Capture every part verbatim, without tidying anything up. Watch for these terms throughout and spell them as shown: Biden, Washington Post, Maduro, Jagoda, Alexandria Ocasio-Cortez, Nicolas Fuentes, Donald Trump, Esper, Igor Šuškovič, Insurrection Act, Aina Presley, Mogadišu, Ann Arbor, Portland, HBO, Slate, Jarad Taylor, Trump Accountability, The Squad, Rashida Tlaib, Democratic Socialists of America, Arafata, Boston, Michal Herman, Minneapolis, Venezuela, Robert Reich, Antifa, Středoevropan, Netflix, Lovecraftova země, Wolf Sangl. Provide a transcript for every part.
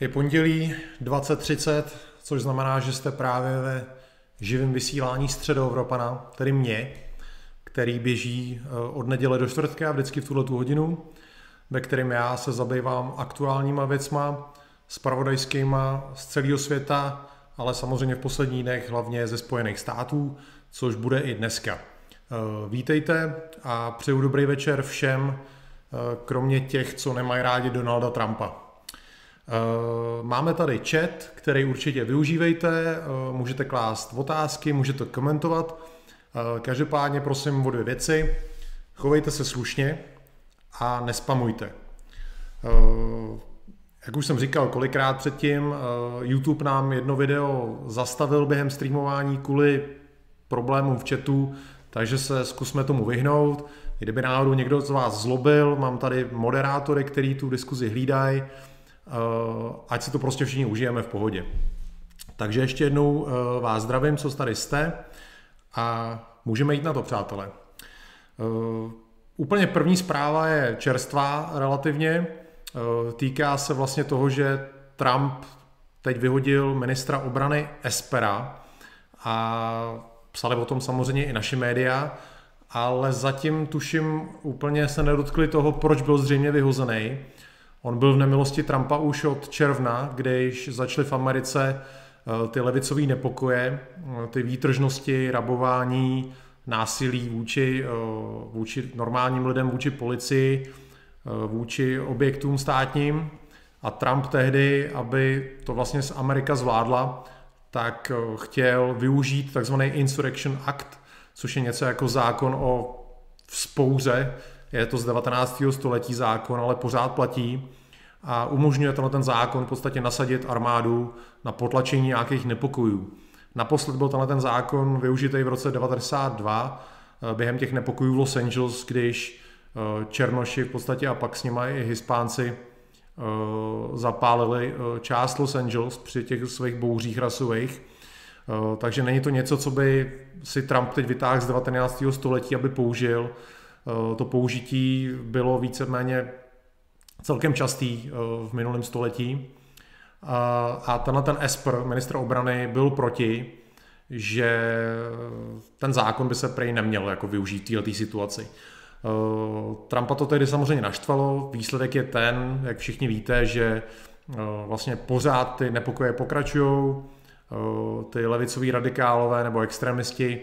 Je pondělí dvacet třicet, což znamená, že jste právě ve živém vysílání Středoevropana, tedy mě, který běží od neděle do čtvrtka, vždycky v tuhletu hodinu, ve kterém já se zabývám aktuálníma věcma, zpravodajskýma z celého světa, ale samozřejmě v posledních dnech hlavně ze Spojených států, což bude i dneska. Vítejte a přeju dobrý večer všem, kromě těch, co nemají rádi Donalda Trumpa. Máme tady chat, který určitě využívejte, můžete klást otázky, můžete komentovat. Každopádně prosím o dvě věci. Chovejte se slušně a nespamujte. Jak už jsem říkal kolikrát předtím, YouTube nám jedno video zastavil během streamování kvůli problémům v chatu, takže se zkusme tomu vyhnout. Kdyby náhodou někdo z vás zlobil, mám tady moderátory, který tu diskuzi hlídají, ať si to prostě všichni užijeme v pohodě. Takže ještě jednou vás zdravím, co tady jste, a můžeme jít na to, přátelé. Úplně první zpráva je čerstvá relativně. Týká se vlastně toho, že Trump teď vyhodil ministra obrany Espera a psali o tom samozřejmě i naši média, ale zatím tuším úplně se nedotkli toho, proč byl zřejmě vyhozený. On byl v nemilosti Trumpa už od června, když začaly v Americe ty levicové nepokoje, ty výtržnosti, rabování, násilí vůči, vůči normálním lidem, vůči policii, vůči objektům státním. A Trump tehdy, aby to vlastně Amerika zvládla, tak chtěl využít takzvaný Insurrection Act, což je něco jako zákon o vzpouře. Je to z devatenáctého století zákon, ale pořád platí a umožňuje tenhle ten zákon v podstatě nasadit armádu na potlačení nějakých nepokojů. Naposled byl tenhle ten zákon využitý v roce devadesát dva během těch nepokojů v Los Angeles, když černoši v podstatě a pak s nimi i Hispánci zapálili část Los Angeles při těch svých bouřích rasových. Takže není to něco, co by si Trump teď vytáhl z devatenáctého století, aby použil. To použití bylo víceméně celkem častý v minulém století. A tenhle ten Esper, ministr obrany, byl proti, že ten zákon by se prej neměl jako využít v této situaci. Trumpa to tehdy samozřejmě naštvalo. Výsledek je ten, jak všichni víte, že vlastně pořád ty nepokoje pokračují. Ty levicoví radikálové nebo extremisti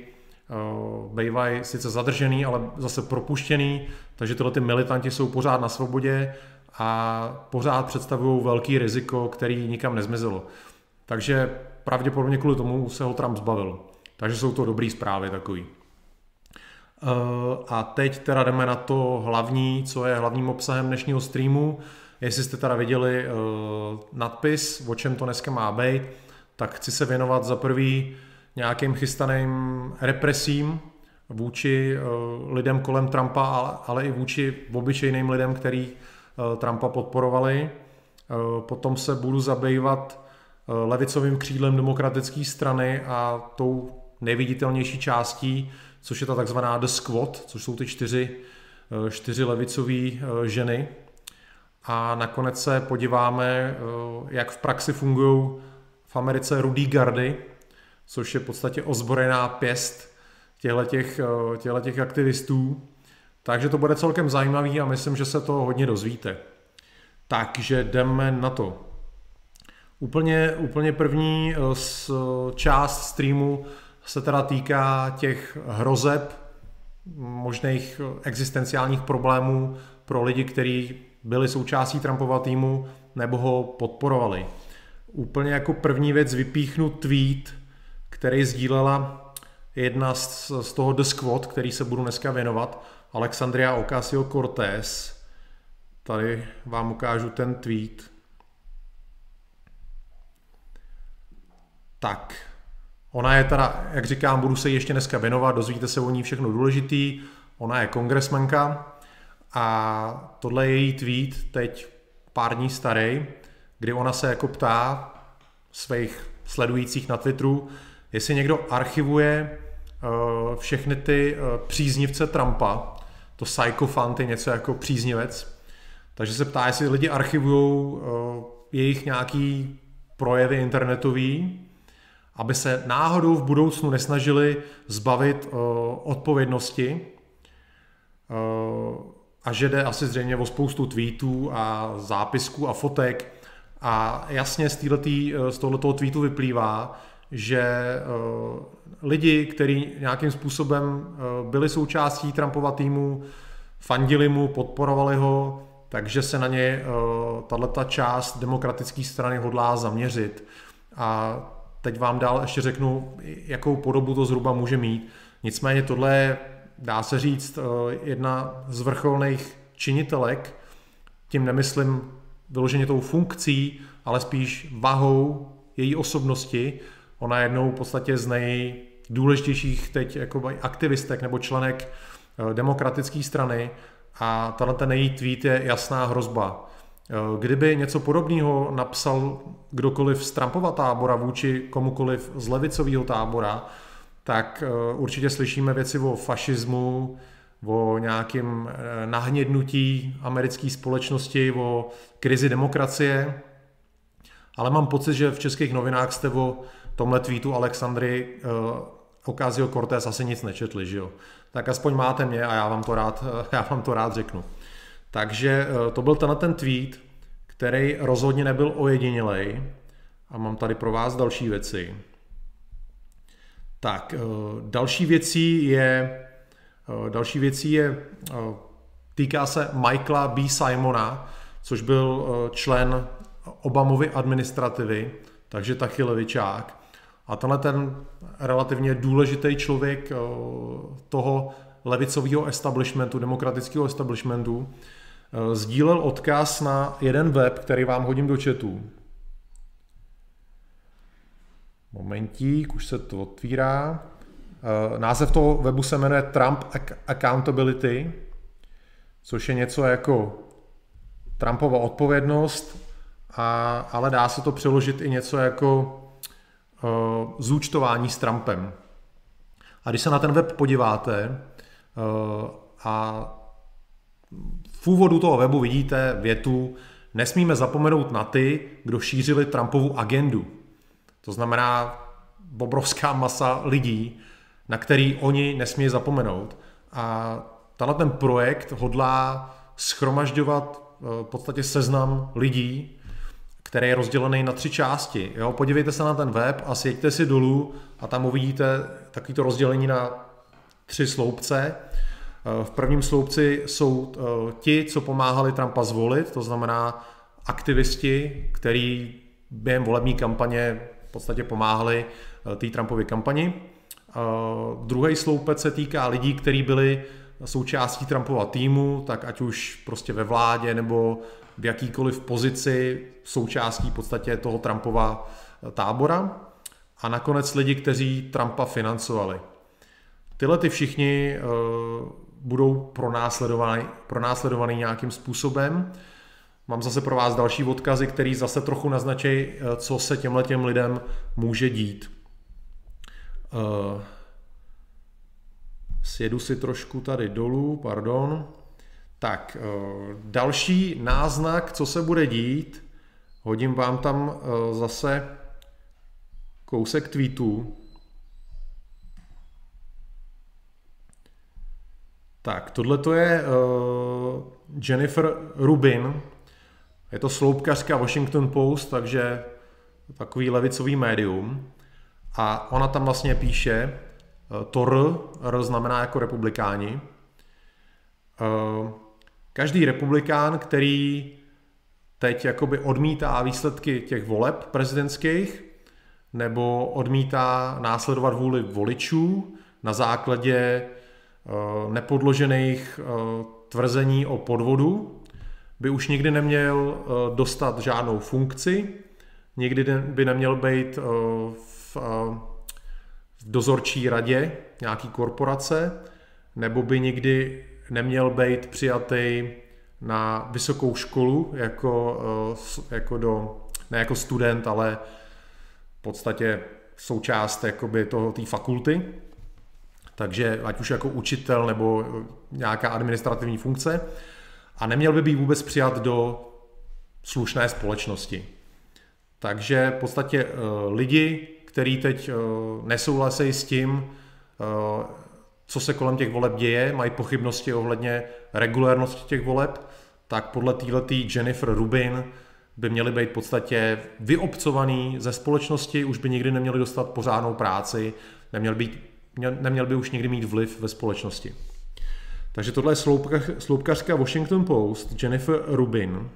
bývají sice zadržený, ale zase propuštěný, takže tyhle ty militanti jsou pořád na svobodě a pořád představují velký riziko, který nikam nezmizelo. Takže pravděpodobně kvůli tomu se ho Trump zbavil. Takže jsou to dobrý zprávy takový. A teď teda jdeme na to hlavní, co je hlavním obsahem dnešního streamu. Jestli jste teda viděli nadpis, o čem to dneska má být, tak chci se věnovat za prvý nějakým chystaným represím vůči lidem kolem Trumpa, ale i vůči obyčejným lidem, který Trumpa podporovali. Potom se budu zabývat levicovým křídlem demokratické strany a tou nejviditelnější částí, což je ta takzvaná The Squad, což jsou ty čtyři, čtyři levicové ženy. A nakonec se podíváme, jak v praxi fungují v Americe rudý gardy, což je v podstatě ozbrojená pěst těch aktivistů. Takže to bude celkem zajímavý a myslím, že se to hodně dozvíte. Takže jdeme na to. Úplně, úplně první z část streamu se teda týká těch hrozeb, možných existenciálních problémů pro lidi, kteří byli součástí Trumpova týmu nebo ho podporovali. Úplně jako první věc vypíchnu tweet, který sdílela jedna z, z toho The Squad, který se budu dneska věnovat, Alexandria Ocasio-Cortez. Tady vám ukážu ten tweet. Tak, ona je teda, jak říkám, budu se ještě dneska věnovat, dozvíte se o ní všechno důležitý. Ona je kongresmanka a tohle je její tweet, teď pár dní starý, kdy ona se jako ptá svých sledujících na Twitteru, jestli někdo archivuje uh, všechny ty uh, příznivce Trumpa, to psychofant je něco jako příznivec, takže se ptá, jestli lidi archivují uh, jejich nějaký projevy internetový, aby se náhodou v budoucnu nesnažili zbavit uh, odpovědnosti uh, a že jde asi zřejmě o spoustu tweetů a zápisků a fotek. A jasně z, týhletý, z tohletoho tweetu vyplývá, že uh, lidi, kteří nějakým způsobem uh, byli součástí Trumpova týmu, fandili mu, podporovali ho, takže se na ně uh, tato část demokratické strany hodlá zaměřit. A teď vám dál ještě řeknu, jakou podobu to zhruba může mít. Nicméně tohle je, dá se říct, uh, jedna z vrcholných činitelek, tím nemyslím vyloženě tou funkcí, ale spíš vahou její osobnosti. Ona je jednou v podstatě z nejdůležitějších teď jako aktivistek nebo členek demokratické strany a tenhle její tweet je jasná hrozba. Kdyby něco podobného napsal kdokoliv z Trumpova tábora vůči komukoliv z levicového tábora, tak určitě slyšíme věci o fašismu, o nějakém nahnědnutí americké společnosti, o krizi demokracie. Ale mám pocit, že v českých novinách jste o tomhle tweetu Alexandry Ocasio-Cortez asi nic nečetli, že jo? Tak aspoň máte mě a já vám to rád, já vám to rád řeknu. Takže to byl tenhle ten tweet, který rozhodně nebyl ojedinělej. A mám tady pro vás další věci. Tak, další věcí je... Další věcí je, týká se Michaela B. Simona, což byl člen Obamovy administrativy, takže taky levičák. A tenhle ten relativně důležitý člověk toho levicového establishmentu, demokratického establishmentu, sdílel odkaz na jeden web, který vám hodím do chatu. Momentík, už se to otvírá. Název toho webu se jmenuje Trump Accountability, což je něco jako Trumpova odpovědnost, a, ale dá se to přeložit i něco jako uh, zúčtování s Trumpem. A když se na ten web podíváte uh, a v úvodu toho webu vidíte větu: nesmíme zapomenout na ty, kdo šířili Trumpovu agendu. To znamená obrovská masa lidí, na který oni nesmí zapomenout. A tenhle ten projekt hodlá shromažďovat v podstatě seznam lidí, který je rozdělený na tři části. Jo, podívejte se na ten web a sjeďte si dolů a tam uvidíte takovýto rozdělení na tři sloupce. V prvním sloupci jsou ti, co pomáhali Trumpa zvolit, to znamená aktivisti, který během volební kampaně v podstatě pomáhali té Trumpově kampani. Uh, druhý sloupec se týká lidí, kteří byli součástí Trumpova týmu, tak ať už prostě ve vládě nebo v jakýkoliv pozici součástí v podstatě toho Trumpova tábora. A nakonec lidi, kteří Trumpa financovali. Tyhle ty všichni uh, budou pronásledovaný, pronásledovaný nějakým způsobem. Mám zase pro vás další odkazy, které zase trochu naznačí, co se těmhletěm lidem může dít. Uh, sjedu si trošku tady dolů, pardon. Tak, uh, další náznak, co se bude dít, hodím vám tam uh, zase kousek tweetů. Tak, tohle to je uh, Jennifer Rubin, je to sloupkařka Washington Post, takže takový levicový médium. A ona tam vlastně píše, to R, R znamená jako republikáni. Každý republikán, který teď jakoby odmítá výsledky těch voleb prezidentských nebo odmítá následovat vůli voličů na základě nepodložených tvrzení o podvodu, by už nikdy neměl dostat žádnou funkci, nikdy by neměl být v v dozorčí radě nějaký korporace, nebo by nikdy neměl být přijatý na vysokou školu jako, jako do, ne jako student, ale v podstatě součást jakoby toho, té fakulty. Takže ať už jako učitel nebo nějaká administrativní funkce. A neměl by být vůbec přijat do slušné společnosti. Takže v podstatě lidi, kteří teď nesouhlasejí s tím, co se kolem těch voleb děje, mají pochybnosti ohledně regulérnosti těch voleb, tak podle týhletý Jennifer Rubin by měli být v podstatě vyobcovaný ze společnosti, už by nikdy neměli dostat pořádnou práci, neměl, být, neměl by už nikdy mít vliv ve společnosti. Takže tohle je sloupkař, sloupkařka Washington Post, Jennifer Rubin.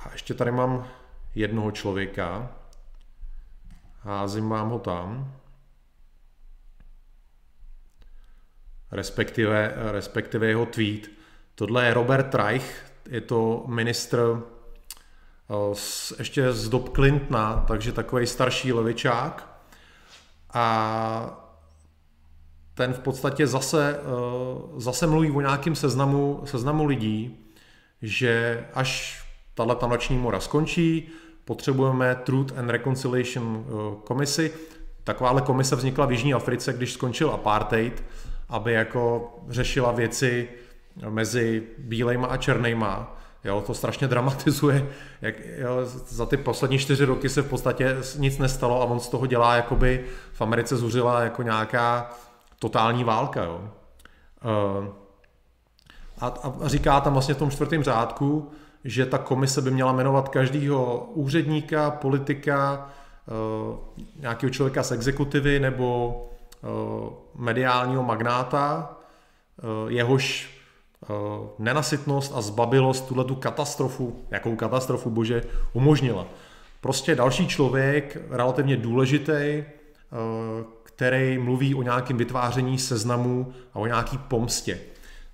A ještě tady mám jednoho člověka. Házím vám ho tam. Respektive, respektive jeho tweet. Tohle je Robert Reich, je to ministr z, ještě z dob Clintona, takže takový starší levičák. A ten v podstatě zase, zase mluví o nějakém seznamu, seznamu lidí, že až tato noční mora skončí, potřebujeme Truth and Reconciliation komisi. Takováhle komise vznikla v Jižní Africe, když skončil apartheid, aby jako řešila věci mezi bílejma a černejma. Jo, to strašně dramatizuje. Jak, jo, za ty poslední čtyři roky se v podstatě nic nestalo a on z toho dělá, jakoby v Americe zuřila jako nějaká totální válka. Jo. A, a říká tam vlastně v tom čtvrtém řádku, že ta komise by měla jmenovat každého úředníka, politika, nějakého člověka z exekutivy nebo mediálního magnáta, jehož nenasytnost a zbabilost tuhletu katastrofu, jakou katastrofu, bože, umožnila. Prostě další člověk, relativně důležitý, který mluví o nějakém vytváření seznamu a o nějaký pomstě.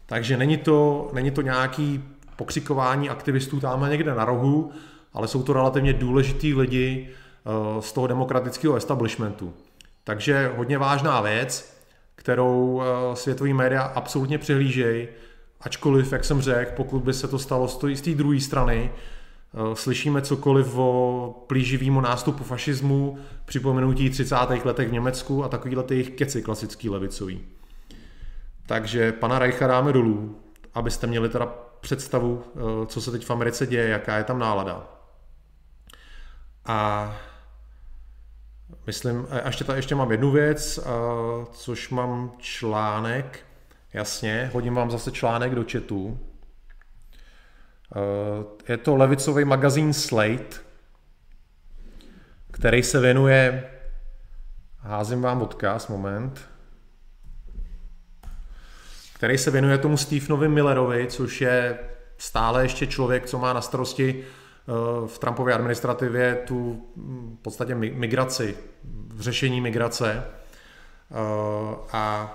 Takže není to, není to nějaký pokřikování aktivistů tam někde na rohu, ale jsou to relativně důležitý lidi z toho demokratického establishmentu. Takže hodně vážná věc, kterou světový média absolutně přehlížejí, ačkoliv, jak jsem řekl, pokud by se to stalo z té druhé strany, slyšíme cokoliv o plíživýmu nástupu fašismu, připomenutí třicátých letech v Německu a takovýhle jejich keci klasický levicový. Takže pana Reicha dáme dolů, abyste měli teda představu, co se teď v Americe děje, jaká je tam nálada. A myslím, ještě, ta, ještě mám jednu věc, což mám článek, jasně, hodím vám zase článek do chatu. Je to levicový magazín Slate, který se věnuje, házím vám odkaz, moment, který se věnuje tomu Stephenovi Millerovi, což je stále ještě člověk, co má na starosti v Trumpově administrativě tu v podstatě migraci, řešení migrace. A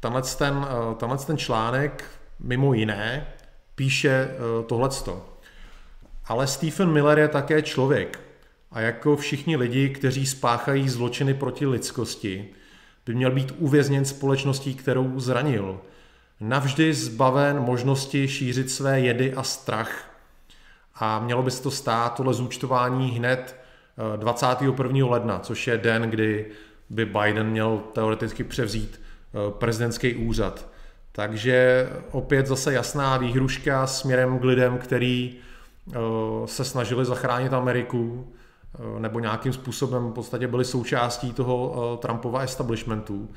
tenhle ten, tenhle ten článek mimo jiné píše tohleto. Ale Stephen Miller je také člověk a jako všichni lidi, kteří spáchají zločiny proti lidskosti, by měl být uvězněn společností, kterou zranil. Navždy zbaven možnosti šířit své jedy a strach. A mělo by se to stát tohle zúčtování hned dvacátého prvního ledna, což je den, kdy by Biden měl teoreticky převzít prezidentský úřad. Takže opět zase jasná výhruška směrem k lidem, který se snažili zachránit Ameriku nebo nějakým způsobem v podstatě byli součástí toho Trumpova establishmentu.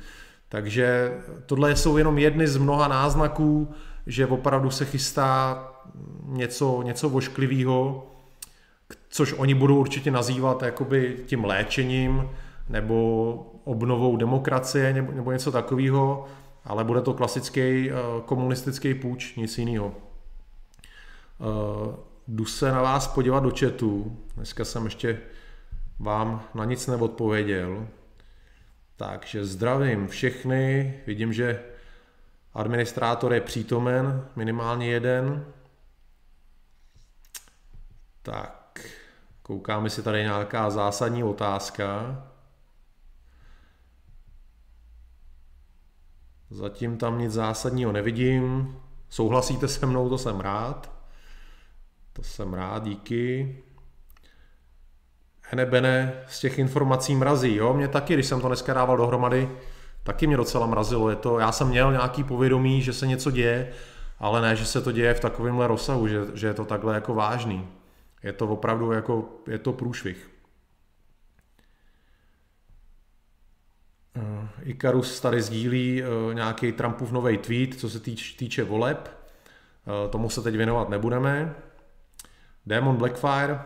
Takže tohle jsou jenom jedny z mnoha náznaků, že opravdu se chystá něco, něco ošklivého, což oni budou určitě nazývat jakoby tím léčením nebo obnovou demokracie nebo, nebo něco takového, ale bude to klasický komunistický puč, nic jiného. Jdu se na vás podívat do chatu, dneska jsem ještě vám na nic neodpověděl. Takže zdravím všechny, vidím, že administrátor je přítomen, minimálně jeden. Tak, koukáme si tady nějaká zásadní otázka. Zatím tam nic zásadního nevidím. Souhlasíte se mnou, to jsem rád. To jsem rád, díky. Henebene, z těch informací mrazí, jo, mě taky, když jsem to dneska dával dohromady, taky mě docela mrazilo, je to, já jsem měl nějaký povědomí, že se něco děje, ale ne, že se to děje v takovémhle rozsahu, že, že je to takhle jako vážný. Je to opravdu jako, je to průšvih. Ikarus tady sdílí nějaký Trumpův nový tweet, co se týč, týče voleb. Tomu se teď věnovat nebudeme. Demon Blackfire.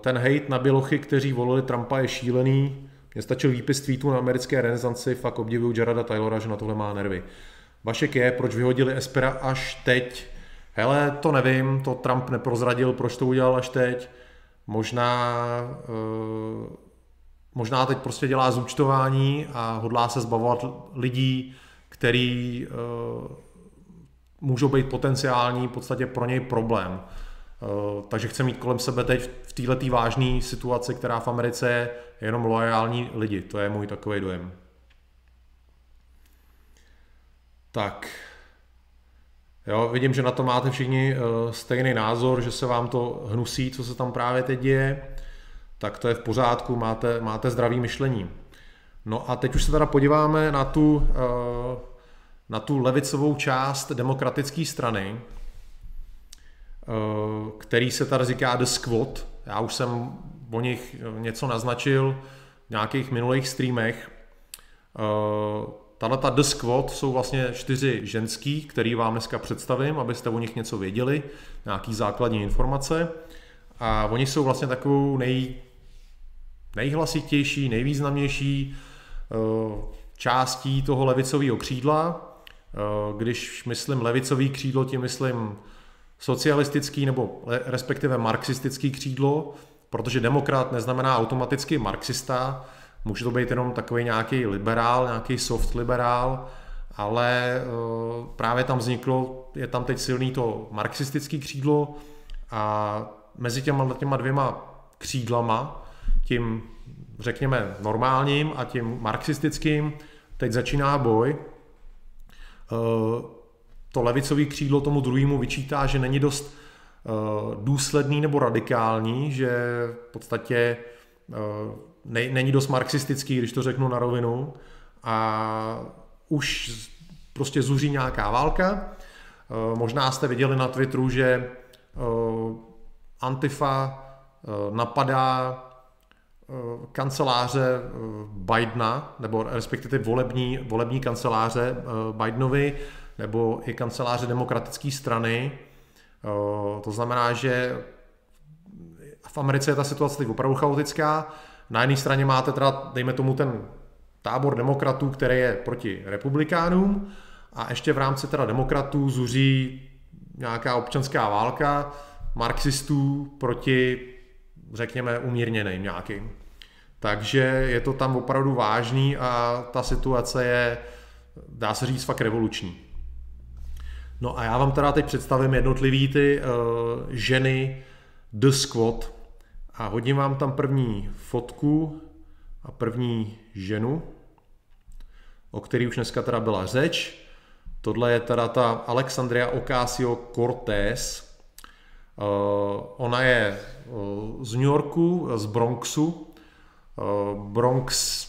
Ten hejt na bělochy, kteří volili Trumpa, je šílený. Mně stačil výpis tweetu na americké renesanci, fakt obdivuju Jarada Taylora, že na tohle má nervy. Vašek je, proč vyhodili Espera až teď? Hele, to nevím, to Trump neprozradil, proč to udělal až teď. Možná, eh, možná teď prostě dělá zúčtování a hodlá se zbavovat lidí, který eh, můžou být potenciální, v podstatě pro něj problém. Uh, takže chce mít kolem sebe teď v této vážné situaci, která v Americe je, jenom loajální lidi. To je můj takový dojem. Tak. Jo, vidím, že na to máte všichni uh, stejný názor, že se vám to hnusí, co se tam právě teď děje. Tak to je v pořádku, máte, máte zdravý myšlení. No a teď už se teda podíváme na tu, uh, na tu levicovou část demokratické strany, který se tady říká The Squad. Já už jsem o nich něco naznačil v nějakých minulých streamech. Tato The Squad jsou vlastně čtyři ženský, který vám dneska představím, abyste o nich něco věděli, nějaký základní informace. A oni jsou vlastně takovou nej, nejhlasitější, nejvýznamnější částí toho levicového křídla. Když myslím levicový křídlo, tím myslím socialistický nebo respektive marxistický křídlo, protože demokrat neznamená automaticky marxista, může to být jenom takový nějaký liberál, nějaký soft liberál, ale právě tam vzniklo, je tam teď silný to marxistický křídlo a mezi těma, těma dvěma křídlama, tím řekněme normálním a tím marxistickým, teď začíná boj. To levicové křídlo tomu druhému vyčítá, že není dost uh, důsledný nebo radikální, že v podstatě uh, ne, není dost marxistický, když to řeknu na rovinu. A už prostě zuří nějaká válka. Uh, možná jste viděli na Twitteru, že uh, Antifa uh, napadá uh, kanceláře uh, Bidena, nebo respektive volební, volební kanceláře uh, Bidenovi, nebo i kanceláře demokratické strany. To znamená, že v Americe je ta situace opravdu chaotická. Na jedné straně máte teda, dejme tomu, ten tábor demokratů, který je proti republikánům, a ještě v rámci teda demokratů zuří nějaká občanská válka marxistů proti, řekněme, umírněným nějakým. Takže je to tam opravdu vážný a ta situace je, dá se říct, fakt revoluční. No a já vám teda teď představím jednotlivý ty uh, ženy The Squad a hodím vám tam první fotku a první ženu, o který už dneska teda byla řeč. Tohle je teda ta Alexandria Ocasio-Cortez. Uh, ona je uh, z New Yorku, z Bronxu. Uh, Bronx,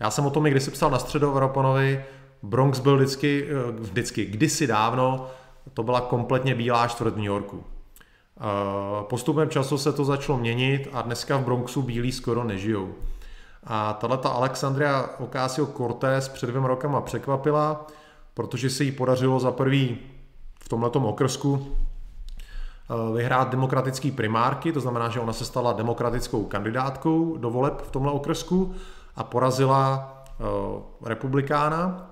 já jsem o tom i kdysi psal na Středoevropanovi, Bronx byl vždycky, vždycky, kdysi dávno, to byla kompletně bílá čtvrt New Yorku. Postupem času se to začalo měnit a dneska v Bronxu bílí skoro nežijou. A tato Alexandria Ocasio-Cortez před dvěma rokama překvapila, protože se jí podařilo za prvý v tomhletom okrsku vyhrát demokratický primárky, to znamená, že ona se stala demokratickou kandidátkou do voleb v tomhle okrsku a porazila republikána.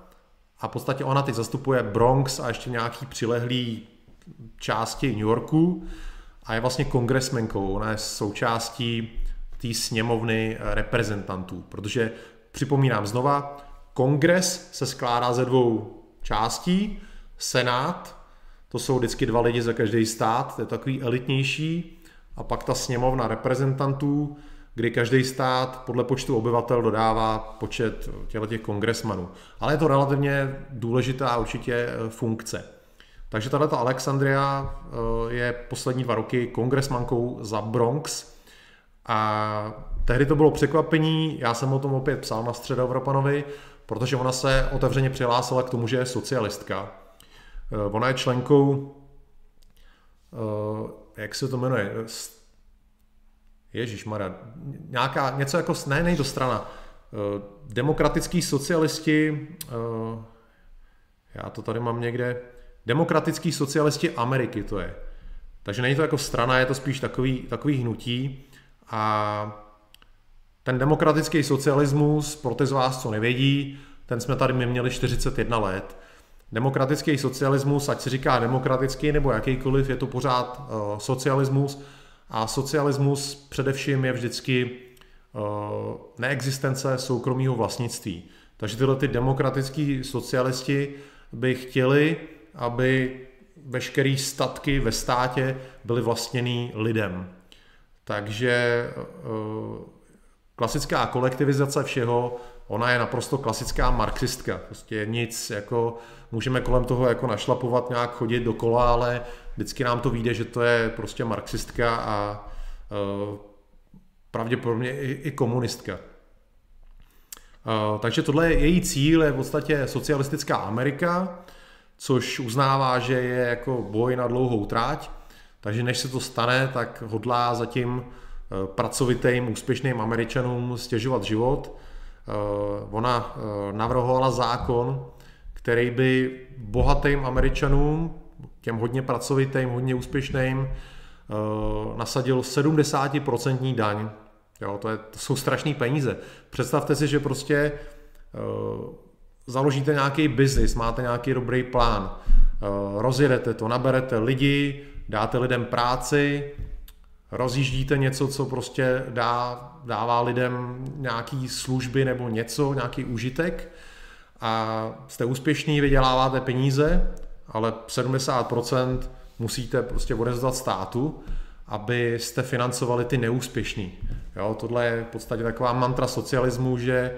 A v podstatě ona teď zastupuje Bronx a ještě nějaký přilehlý části New Yorku a je vlastně kongresmenkou. Ona je součástí té sněmovny reprezentantů, protože připomínám znova, kongres se skládá ze dvou částí, senát, to jsou vždycky dva lidi za každý stát, to je takový elitnější, a pak ta sněmovna reprezentantů, kdy každý stát podle počtu obyvatel dodává počet těch kongresmanů. Ale je to relativně důležitá určitě funkce. Takže tato Alexandria je poslední dva roky kongresmankou za Bronx. A tehdy to bylo překvapení, já jsem o tom opět psal na Středoevropanovi, protože ona se otevřeně přihlásila k tomu, že je socialistka. Ona je členkou uh, jak se to jmenuje? Ježišmarja, nějaká, něco jako, ne, nejde strana, uh, demokratický socialisti, uh, já to tady mám někde, demokratický socialisti Ameriky to je. Takže není to jako strana, je to spíš takový, takový hnutí. A ten demokratický socialismus, pro ty z vás, co nevědí, ten jsme tady my měli čtyřicet jedna let. Demokratický socialismus, ať se říká demokratický nebo jakýkoliv, je to pořád uh, socialismus. A socialismus především je vždycky uh, neexistence soukromého vlastnictví. Takže tyhle ty demokratický socialisti by chtěli, aby veškeré statky ve státě byly vlastněný lidem. Takže klasická kolektivizace všeho, ona je naprosto klasická marxistka. Prostě nic, jako můžeme kolem toho jako našlapovat, nějak chodit dokola, ale vždycky nám to vyjde, že to je prostě marxistka a pravděpodobně i komunistka. Takže tohle je její cíl, je v podstatě socialistická Amerika, což uznává, že je jako boj na dlouhou tráť, takže než se to stane, tak hodlá zatím pracovitým, úspěšným Američanům stěžovat život. Ona navrhovala zákon, který by bohatým Američanům, těm hodně pracovitým, hodně úspěšným, nasadil sedmdesát procent daň. Jo, to, je, to jsou strašné peníze. Představte si, že prostě založíte nějaký biznis, máte nějaký dobrý plán, rozjedete to, naberete lidi, dáte lidem práci, rozjíždíte něco, co prostě dá, dává lidem nějaký služby nebo něco, nějaký užitek a jste úspěšní, vyděláváte peníze, ale sedmdesát procent musíte prostě odevzdat státu, abyste financovali ty neúspěšný. Jo, tohle je v podstatě taková mantra socialismu, že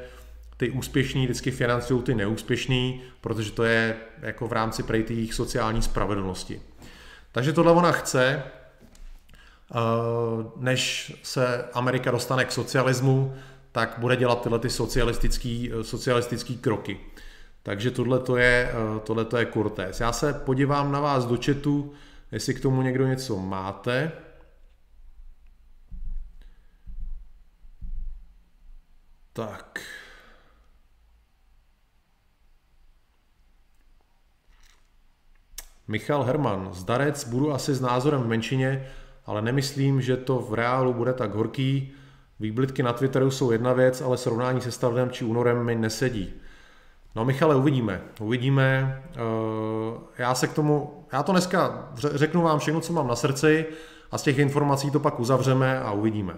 ty úspěšní vždycky financují ty neúspěšný, protože to je jako v rámci prej jejich sociální spravedlnosti. Takže tohle ona chce, než se Amerika dostane k socialismu, tak bude dělat tyhle ty socialistický, socialistický kroky. Takže tohle to je, tohle to je Cortez. Já se podívám na vás do chatu, jestli k tomu někdo něco máte. Tak... Michal Herman, zdarec, budu asi s názorem v menšině, ale nemyslím, že to v reálu bude tak horký. Výblitky na Twitteru jsou jedna věc, ale srovnání se Stavnem či únorem mi nesedí. No Michale, uvidíme. Uvidíme. Já se k tomu, já to dneska řeknu vám všechno, co mám na srdci a z těch informací to pak uzavřeme a uvidíme.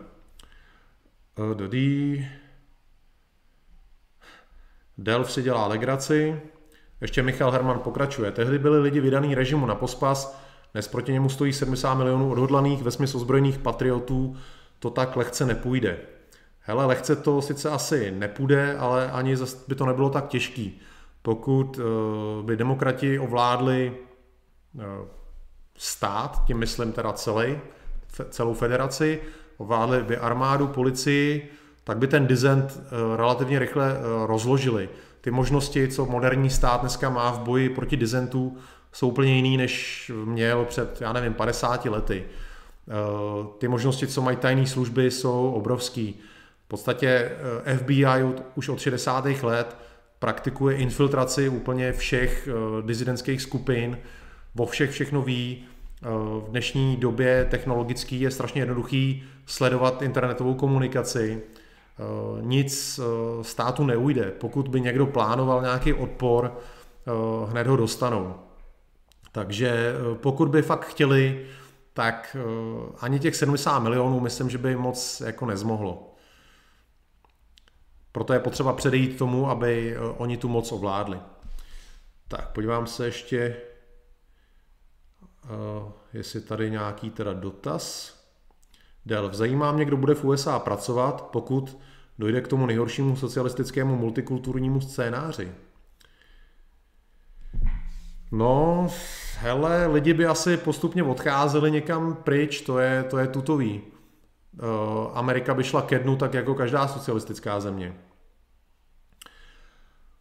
Delf si dělá legraci. Ještě Michal Herman pokračuje. Tehdy byli lidi vydaný režimu na pospas, dnes proti němu stojí sedmdesát milionů odhodlaných ve smyslu zbrojných patriotů, to tak lehce nepůjde. Hele, lehce to sice asi nepůjde, ale ani by to nebylo tak těžký. Pokud by demokrati ovládli stát, tím myslím teda celý, celou federaci, ovládli by armádu, policii, tak by ten dizent relativně rychle rozložili. Ty možnosti, co moderní stát dneska má v boji proti disentu, jsou úplně jiný, než měl před, já nevím, padesáti lety. Ty možnosti, co mají tajné služby, jsou obrovský. V podstatě F B I už od šedesátých let praktikuje infiltraci úplně všech disidentských skupin, o všech všechno ví. V dnešní době technologický je strašně jednoduchý sledovat internetovou komunikaci. Nic státu neujde. Pokud by někdo plánoval nějaký odpor, hned ho dostanou. Takže pokud by fakt chtěli, tak ani těch sedmdesát milionů myslím, že by moc jako nezmohlo. Proto je potřeba předejít tomu, aby oni tu moc ovládli. Tak podívám se ještě, jestli tady nějaký teda dotaz. Delf, zajímá mě, kdo bude v U S A pracovat, pokud dojde k tomu nejhoršímu socialistickému multikulturnímu scénáři. No, hele, lidi by asi postupně odcházeli někam pryč, to je, to je tutový. Amerika by šla ke dnu tak jako každá socialistická země.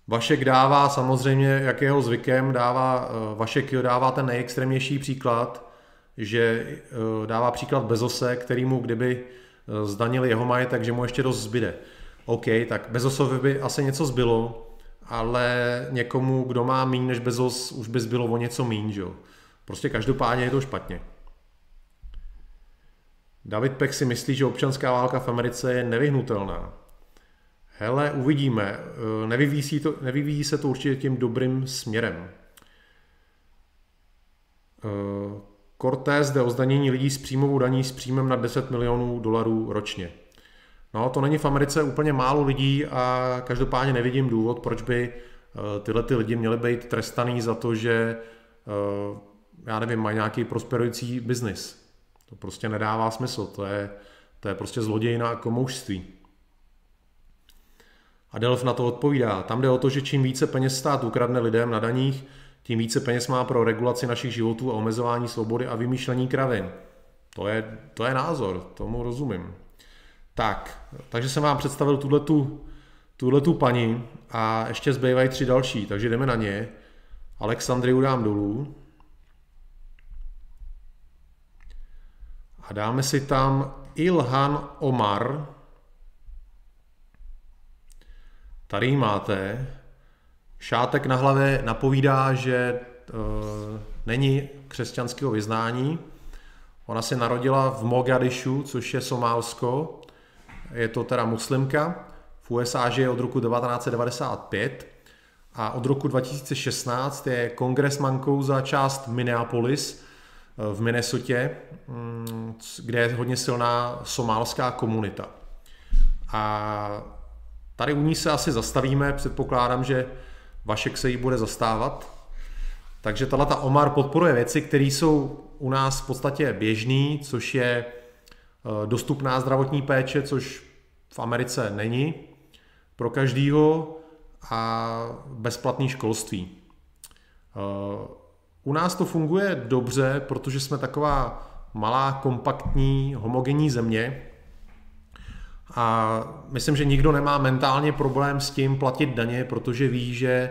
Vašek dává samozřejmě, jak jeho zvykem, dává, Vašek dává ten nejextrémnější příklad, že dává příklad Bezose, kterýmu kdyby zdanili jeho majetek, že mu ještě dost zbyde. OK, tak Bezosovi by asi něco zbylo, ale někomu, kdo má míň než Bezos, už by zbylo o něco míň, že jo. Prostě každopádně je to špatně. David Peck si myslí, že občanská válka v Americe je nevyhnutelná. Hele, uvidíme. Nevyvíjí, to, nevyvíjí se to určitě tím dobrým směrem. Cortés jde o zdanění lidí s příjmovou daní s příjmem na deset milionů dolarů ročně. No, to není v Americe úplně málo lidí a každopádně nevidím důvod, proč by tyhle ty lidi měli být trestaný za to, že já nevím, mají nějaký prosperující biznis. To prostě nedává smysl, to je, to je prostě zlodějina a komoušství. A Delf na to odpovídá. Tam jde o to, že čím více peněz stát ukradne lidem na daních, tím více peněz má pro regulaci našich životů a omezování svobody a vymýšlení kravin. To je, to je názor, tomu rozumím. Tak, takže jsem vám představil tuhletu, tuhletu paní a ještě zbývají tři další, takže jdeme na ně. Alexandriu dám dolů. A dáme si tam Ilhan Omar. Tady máte. Šátek na hlavě napovídá, že e, není křesťanského vyznání. Ona se narodila v Mogadišu, což je Somálsko. Je to teda muslimka. V U S A žije od roku devatenáct set devadesát pět a od roku dva tisíce šestnáct je kongresmankou za část Minneapolis v Minnesotě, kde je hodně silná somálská komunita. A tady u ní se asi zastavíme, předpokládám, že Vašek se jí bude zastávat. Takže tato Omar podporuje věci, které jsou u nás v podstatě běžné, což je dostupná zdravotní péče, což v Americe není pro každýho, a bezplatné školství. U nás to funguje dobře, protože jsme taková malá, kompaktní, homogenní země a myslím, že nikdo nemá mentálně problém s tím platit daně, protože ví, že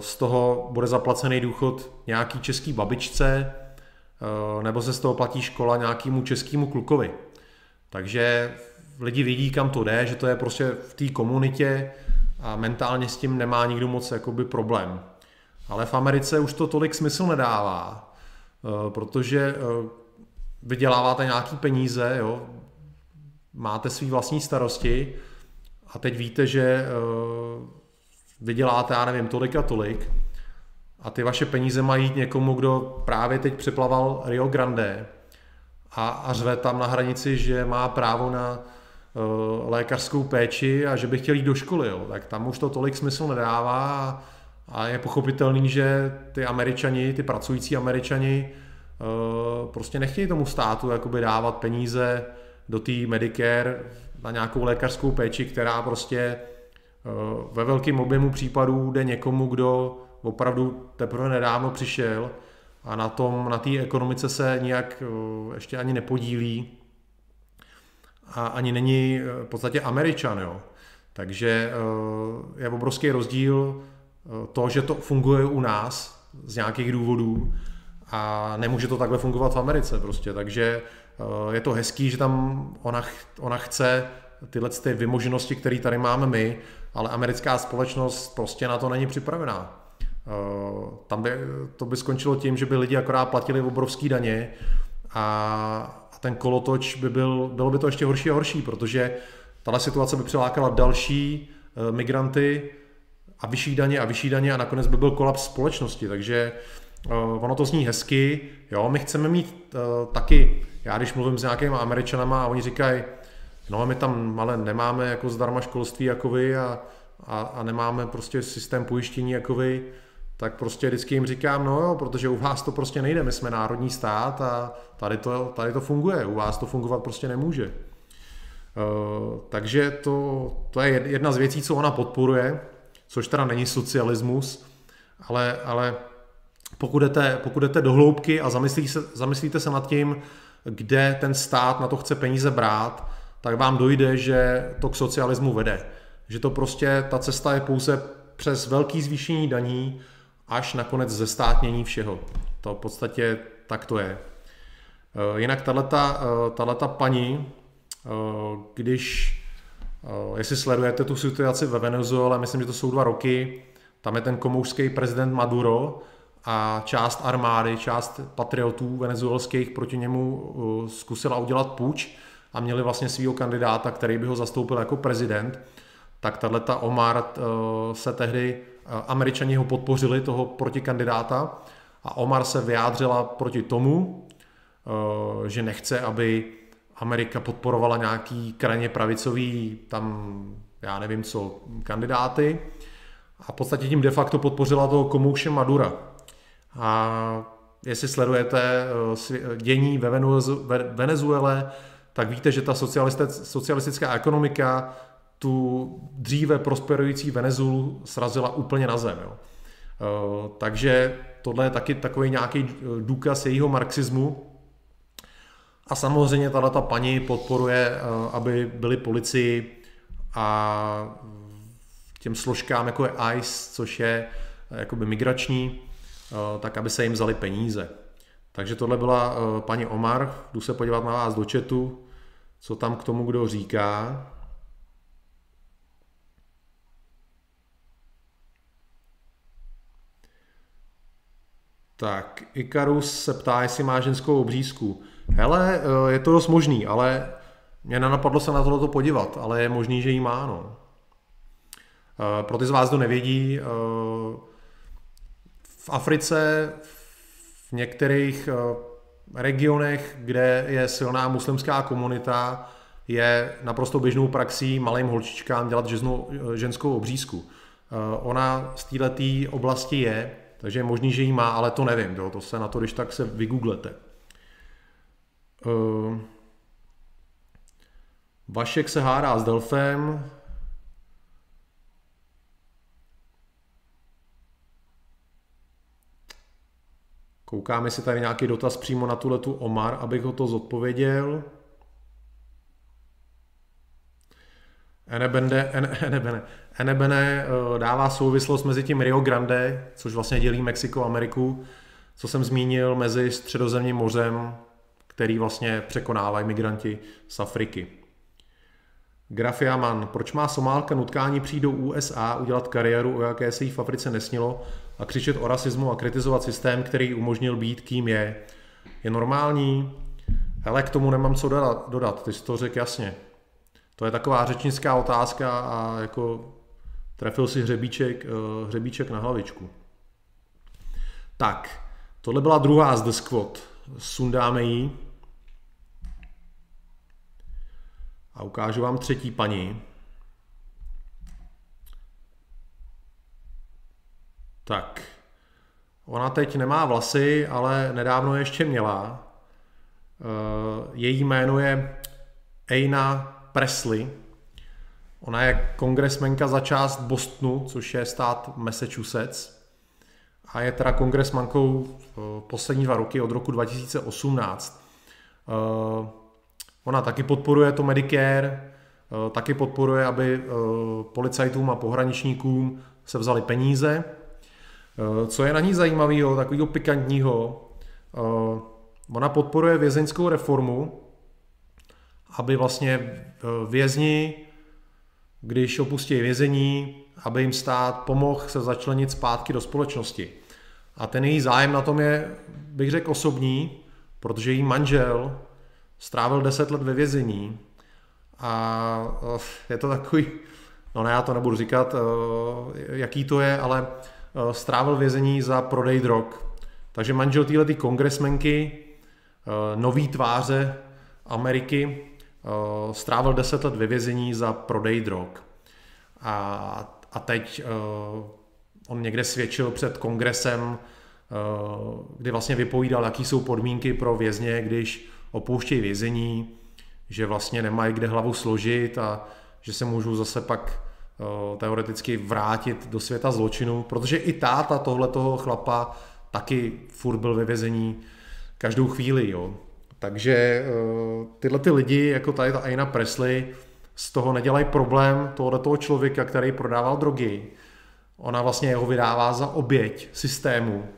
z toho bude zaplacený důchod nějaký český babičce nebo se z toho platí škola nějakému českému klukovi. Takže lidi vidí, kam to jde, že to je prostě v té komunitě a mentálně s tím nemá nikdo moc jakoby problém. Ale v Americe už to tolik smysl nedává, protože vyděláváte nějaký peníze, jo? Máte svý vlastní starosti a teď víte, že vyděláte, já nevím, tolik a tolik a ty vaše peníze mají jít někomu, kdo právě teď přeplaval Rio Grande a, a řve tam na hranici, že má právo na lékařskou péči a že by chtěl jít do školy, jo? Tak tam už to tolik smysl nedává. A je pochopitelný, že ty Američani, ty pracující Američani prostě nechtějí tomu státu jakoby dávat peníze do té Medicare na nějakou lékařskou péči, která prostě ve velkém objemu případů jde někomu, kdo opravdu teprve nedávno přišel a na tom, na té ekonomice se nijak ještě ani nepodílí a ani není v podstatě Američan, jo. Takže je obrovský rozdíl to, že to funguje u nás z nějakých důvodů a nemůže to takhle fungovat v Americe prostě, takže je to hezký, že tam ona, ona chce tyhle ty vymoženosti, které tady máme my, ale americká společnost prostě na to není připravená. Tam by, to by skončilo tím, že by lidi akorát platili obrovský daně a ten kolotoč by byl, bylo by to ještě horší a horší, protože tahle situace by přilákala další migranty a vyšší daně a vyšší daně a nakonec by byl kolaps společnosti, takže uh, ono to zní hezky, jo, my chceme mít uh, taky, já když mluvím s nějakými Američanama a oni říkají, no my tam ale nemáme jako zdarma školství jako vy a, a, a nemáme prostě systém pojištění jako vy, tak prostě vždycky jim říkám, no jo, protože u vás to prostě nejde, my jsme národní stát a tady to, tady to funguje, u vás to fungovat prostě nemůže. Uh, takže to, to je jedna z věcí, co ona podporuje, což teda není socialismus, ale, ale pokud jdete, pokud jdete do hloubky a zamyslí se, zamyslíte se nad tím, kde ten stát na to chce peníze brát, tak vám dojde, že to k socialismu vede. Že to prostě, ta cesta je pouze přes velký zvýšení daní až nakonec zestátnění všeho. To v podstatě tak to je. Jinak tato paní, když, jestli sledujete tu situaci ve Venezuele, myslím, že to jsou dva roky, tam je ten komoušský prezident Maduro a část armády, část patriotů venezuelských proti němu zkusila udělat puč a měli vlastně svýho kandidáta, který by ho zastoupil jako prezident, tak tato Omar se tehdy, Američani ho podpořili, toho protikandidáta, a Omar se vyjádřila proti tomu, že nechce, aby Amerika podporovala nějaký krajně pravicový, tam já nevím co, kandidáty, a v podstatě tím de facto podpořila toho komouše Madura. A jestli sledujete dění ve Venezuele, tak víte, že ta socialistická ekonomika tu dříve prosperující Venezuelu srazila úplně na zem. Jo. Takže tohle je taky takový nějaký důkaz jejího marxismu. A samozřejmě tato paní podporuje, aby byly policii a těm složkám, jako je ajs, což je jakoby migrační, tak aby se jim vzaly peníze. Takže tohle byla paní Omar. Jdu se podívat na vás do chatu, co tam k tomu kdo říká. Tak, Ikarus se ptá, jestli má ženskou obřízku. Hele, je to dost možný, ale mě nenapadlo se na tohleto podívat, ale je možný, že jí má, no. Pro ty z vás, kdo nevědí, v Africe, v některých regionech, kde je silná muslimská komunita, je naprosto běžnou praxí malým holčičkám dělat ženskou obřízku. Ona z této oblasti je, takže je možný, že jí má, ale to nevím, jo? To se na to, když tak se vygooglete. Uh, Vašek se hádá s Delfem. Koukáme si tady nějaký dotaz přímo na tuhletu Omar, abych ho to zodpověděl. Enebene, enebene, enebene dává souvislost mezi tím Rio Grande, což vlastně dělí Mexiko a Ameriku, co jsem zmínil, mezi Středozemním mořem, který vlastně překonávají migranti z Afriky. Grafiaman, proč má Somálka nutkání přijít do U S A, udělat kariéru, o jaké se jí v Africe nesnilo, a křičet o rasismu a kritizovat systém, který umožnil být, kým je? Je normální? Hele, k tomu nemám co dodat, ty jsi to řekl jasně. To je taková řečnická otázka a jako trefil si hřebíček, hřebíček na hlavičku. Tak, tohle byla druhá z The Squad. Sundáme ji a ukážu vám třetí paní. Tak, ona teď nemá vlasy, ale nedávno je ještě měla. Její jméno je Aina Presley. Ona je kongresmenka za část Bostonu, což je stát Massachusetts. A je teda kongresmankou poslední dva roky od roku dva tisíce osmnáct. Ona taky podporuje to Medicare, taky podporuje, aby policajtům a pohraničníkům se vzaly peníze. Co je na ní zajímavého, takového pikantního, ona podporuje vězeňskou reformu, aby vlastně vězni, když opustí vězení, aby jim stát pomohl se začlenit zpátky do společnosti. A ten její zájem na tom je, bych řekl, osobní, protože její manžel strávil deset let ve vězení a je to takový, no ne, já to nebudu říkat, jaký to je, ale strávil vězení za prodej drog. Takže manžel této kongresmenky, nový tváře Ameriky, strávil deset let ve vězení za prodej drog. A A teď uh, on někde svědčil před kongresem, uh, kdy vlastně vypovídal, jaký jsou podmínky pro vězně, když opouštějí vězení, že vlastně nemají kde hlavu složit a že se můžou zase pak uh, teoreticky vrátit do světa zločinu, protože i táta tohletoho chlapa taky furt byl ve vězení každou chvíli. Jo. Takže uh, tyhle ty lidi, jako tady ta Aina Presley, z toho nedělají problém tohoto člověka, který prodával drogy. Ona vlastně ho vydává za oběť systému,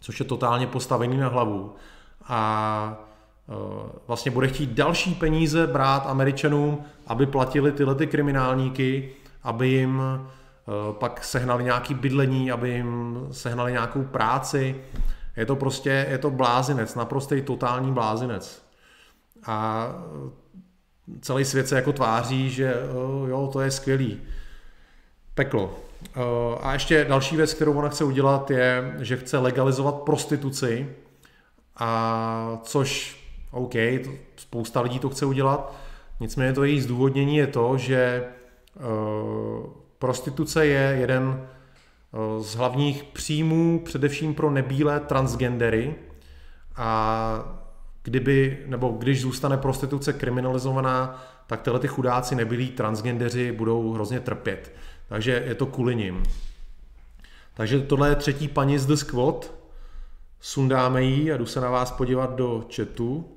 což je totálně postavený na hlavu. A vlastně bude chtít další peníze brát Američanům, aby platili tyhle ty kriminálníky, aby jim pak sehnali nějaké bydlení, aby jim sehnali nějakou práci. Je to prostě, je to blázinec, naprostý totální blázinec. A celý svět se jako tváří, že jo, to je skvělý. Peklo. A ještě další věc, kterou ona chce udělat, je, že chce legalizovat prostituci, a což, OK, spousta lidí to chce udělat, nicméně to její zdůvodnění je to, že prostituce je jeden z hlavních příjmů především pro nebílé transgendery, a kdyby, nebo když zůstane prostituce kriminalizovaná, tak tyhle ty chudáci nebylí transgendeři budou hrozně trpět. Takže je to kvůli nim. Takže tohle je třetí paní z The Squad. Sundáme ji a jdu se na vás podívat do chatu.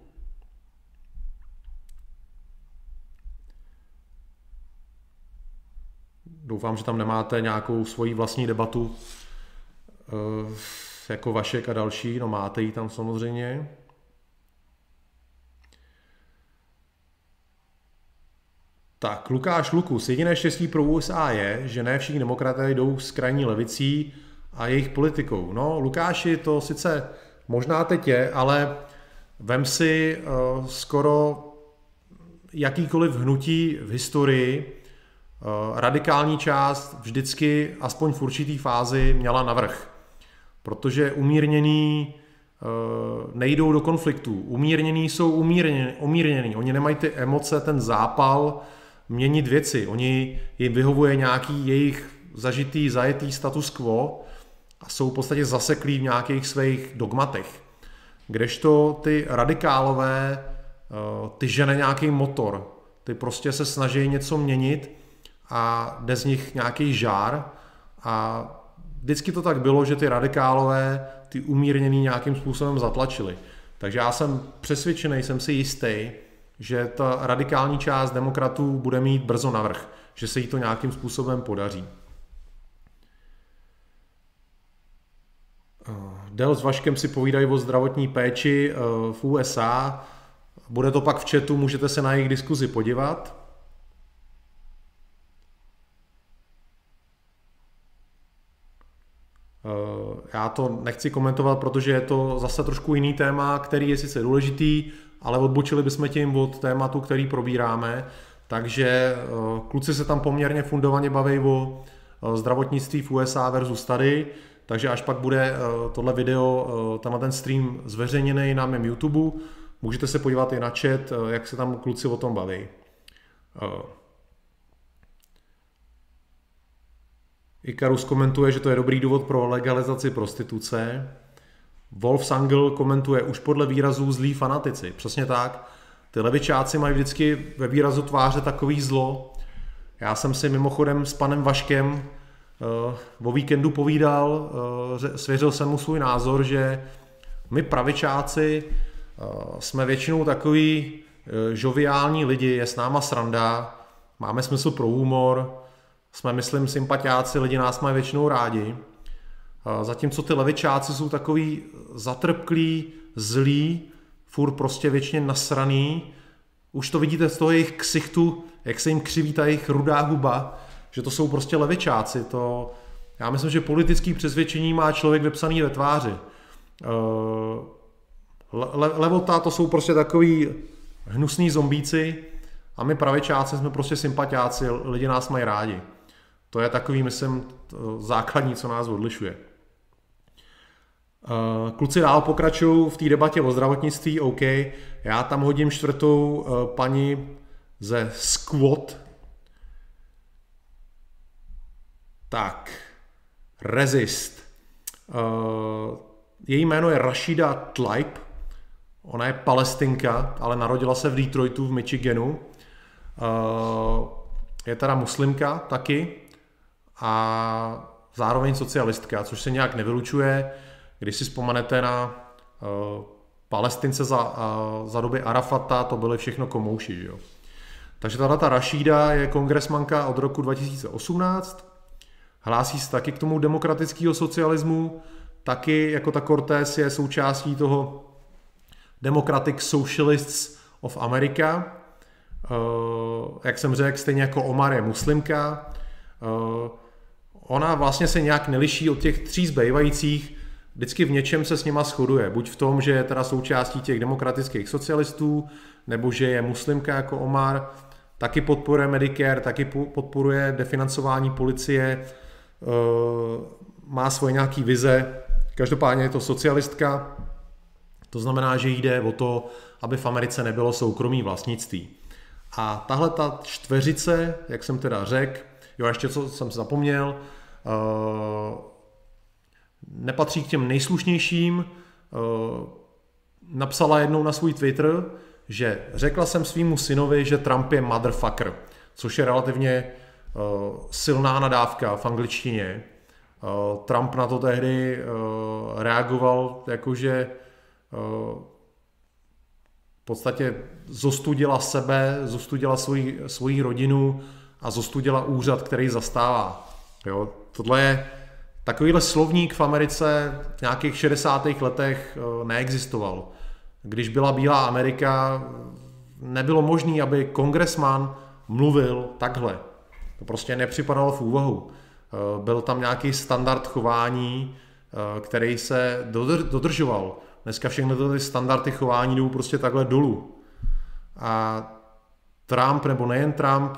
Doufám, že tam nemáte nějakou svoji vlastní debatu jako Vašek a další. No máte ji tam samozřejmě. Tak, Lukáš Lukus. Jediné štěstí pro U S A je, že ne všichni demokraté jdou s krajní levicí a jejich politikou. No, Lukáši, to sice možná teď je, ale vem si uh, skoro jakýkoliv hnutí v historii, uh, radikální část vždycky, aspoň v určitý fázi, měla navrch. Protože umírnění uh, nejdou do konfliktů. Umírnění jsou umírnění. umírnění. Oni nemají ty emoce, ten zápal měnit věci. Oni jim vyhovuje nějaký jejich zažitý, zajetý status quo a jsou v podstatě zaseklí v nějakých svých dogmatech. Kdežto ty radikálové, ty žene nějaký motor, ty prostě se snaží něco měnit a jde z nich nějaký žár, a vždycky to tak bylo, že ty radikálové ty umírněný nějakým způsobem zatlačili. Takže já jsem přesvědčený, jsem si jistý, že ta radikální část demokratů bude mít brzo navrch, že se jí to nějakým způsobem podaří. Del s Vaškem si povídají o zdravotní péči v U S A. Bude to pak v chatu, můžete se na jejich diskuzi podívat. Já to nechci komentovat, protože je to zase trošku jiný téma, který je sice důležitý, ale odbočili bychom tím od tématu, který probíráme. Takže kluci se tam poměrně fundovaně baví o zdravotnictví v U S A versus tady. Takže až pak bude tohle video, tenhle ten stream zveřejněný na mém YouTube, můžete se podívat i na chat, jak se tam kluci o tom baví. Ikarus komentuje, že to je dobrý důvod pro legalizaci prostituce. Wolf Sangl komentuje, už podle výrazů zlí fanatici. Přesně tak. Ty levičáci mají vždycky ve výrazu tváře takový zlo. Já jsem si mimochodem s panem Vaškem o víkendu povídal, svěřil jsem mu svůj názor, že my pravičáci jsme většinou takový žoviální lidi, je s náma sranda, máme smysl pro humor, jsme, myslím, sympatiáci, lidi nás mají většinou rádi. Zatímco ty levičáci jsou takový zatrpklí, zlí, furt prostě většině nasraný. Už to vidíte z toho jejich ksichtu, jak se jim křiví ta jejich rudá huba, že to jsou prostě levičáci. To, já myslím, že politické přesvědčení má člověk vypsaný ve tváři. Le, levota to jsou prostě takový hnusný zombíci a my pravičáci jsme prostě sympatiáci, lidi nás mají rádi. To je takový, myslím, základní, co nás odlišuje. Kluci dál pokračují v té debatě o zdravotnictví, OK, já tam hodím čtvrtou paní ze Squad. Tak, Resist. Její jméno je Rashida Tlaib, ona je Palestinka, ale narodila se v Detroitu v Michiganu. Je teda muslimka taky a zároveň socialistka, což se nějak nevylučuje. Když si vzpomenete na Palestince za, za doby Arafata, to byly všechno komouši, že jo. Takže tato ta Rashida je kongresmanka od roku dva tisíce osmnáct. Hlásí se taky k tomu demokratického socialismu, taky jako ta Cortés je součástí toho Democratic Socialists of America. Uh, jak jsem řekl, stejně jako Omar je muslimka. Uh, ona vlastně se nějak neliší od těch tří zbývajících, vždycky v něčem se s nima shoduje. Buď v tom, že je teda součástí těch demokratických socialistů, nebo že je muslimka jako Omar, taky podporuje Medicare, taky podporuje definancování policie, má svoje nějaký vize. Každopádně je to socialistka, to znamená, že jde o to, aby v Americe nebylo soukromý vlastnictví. A tahle ta čtveřice, jak jsem teda řekl, jo, ještě co jsem zapomněl, nepatří k těm nejslušnějším, napsala jednou na svůj Twitter, že řekla jsem svýmu synovi, že Trump je motherfucker, což je relativně silná nadávka v angličtině. Trump na to tehdy reagoval jakože v podstatě zostudila sebe, zostudila svoji, svoji rodinu a zostudila úřad, který zastává. Jo, tohle je takovýhle slovník v Americe v nějakých šedesátých letech neexistoval. Když byla Bílá Amerika, nebylo možné, aby kongresman mluvil takhle. To prostě nepřipadalo v úvahu. Byl tam nějaký standard chování, který se dodržoval. Dneska všechny ty standardy chování jdou prostě takhle dolů. A Trump, nebo nejen Trump,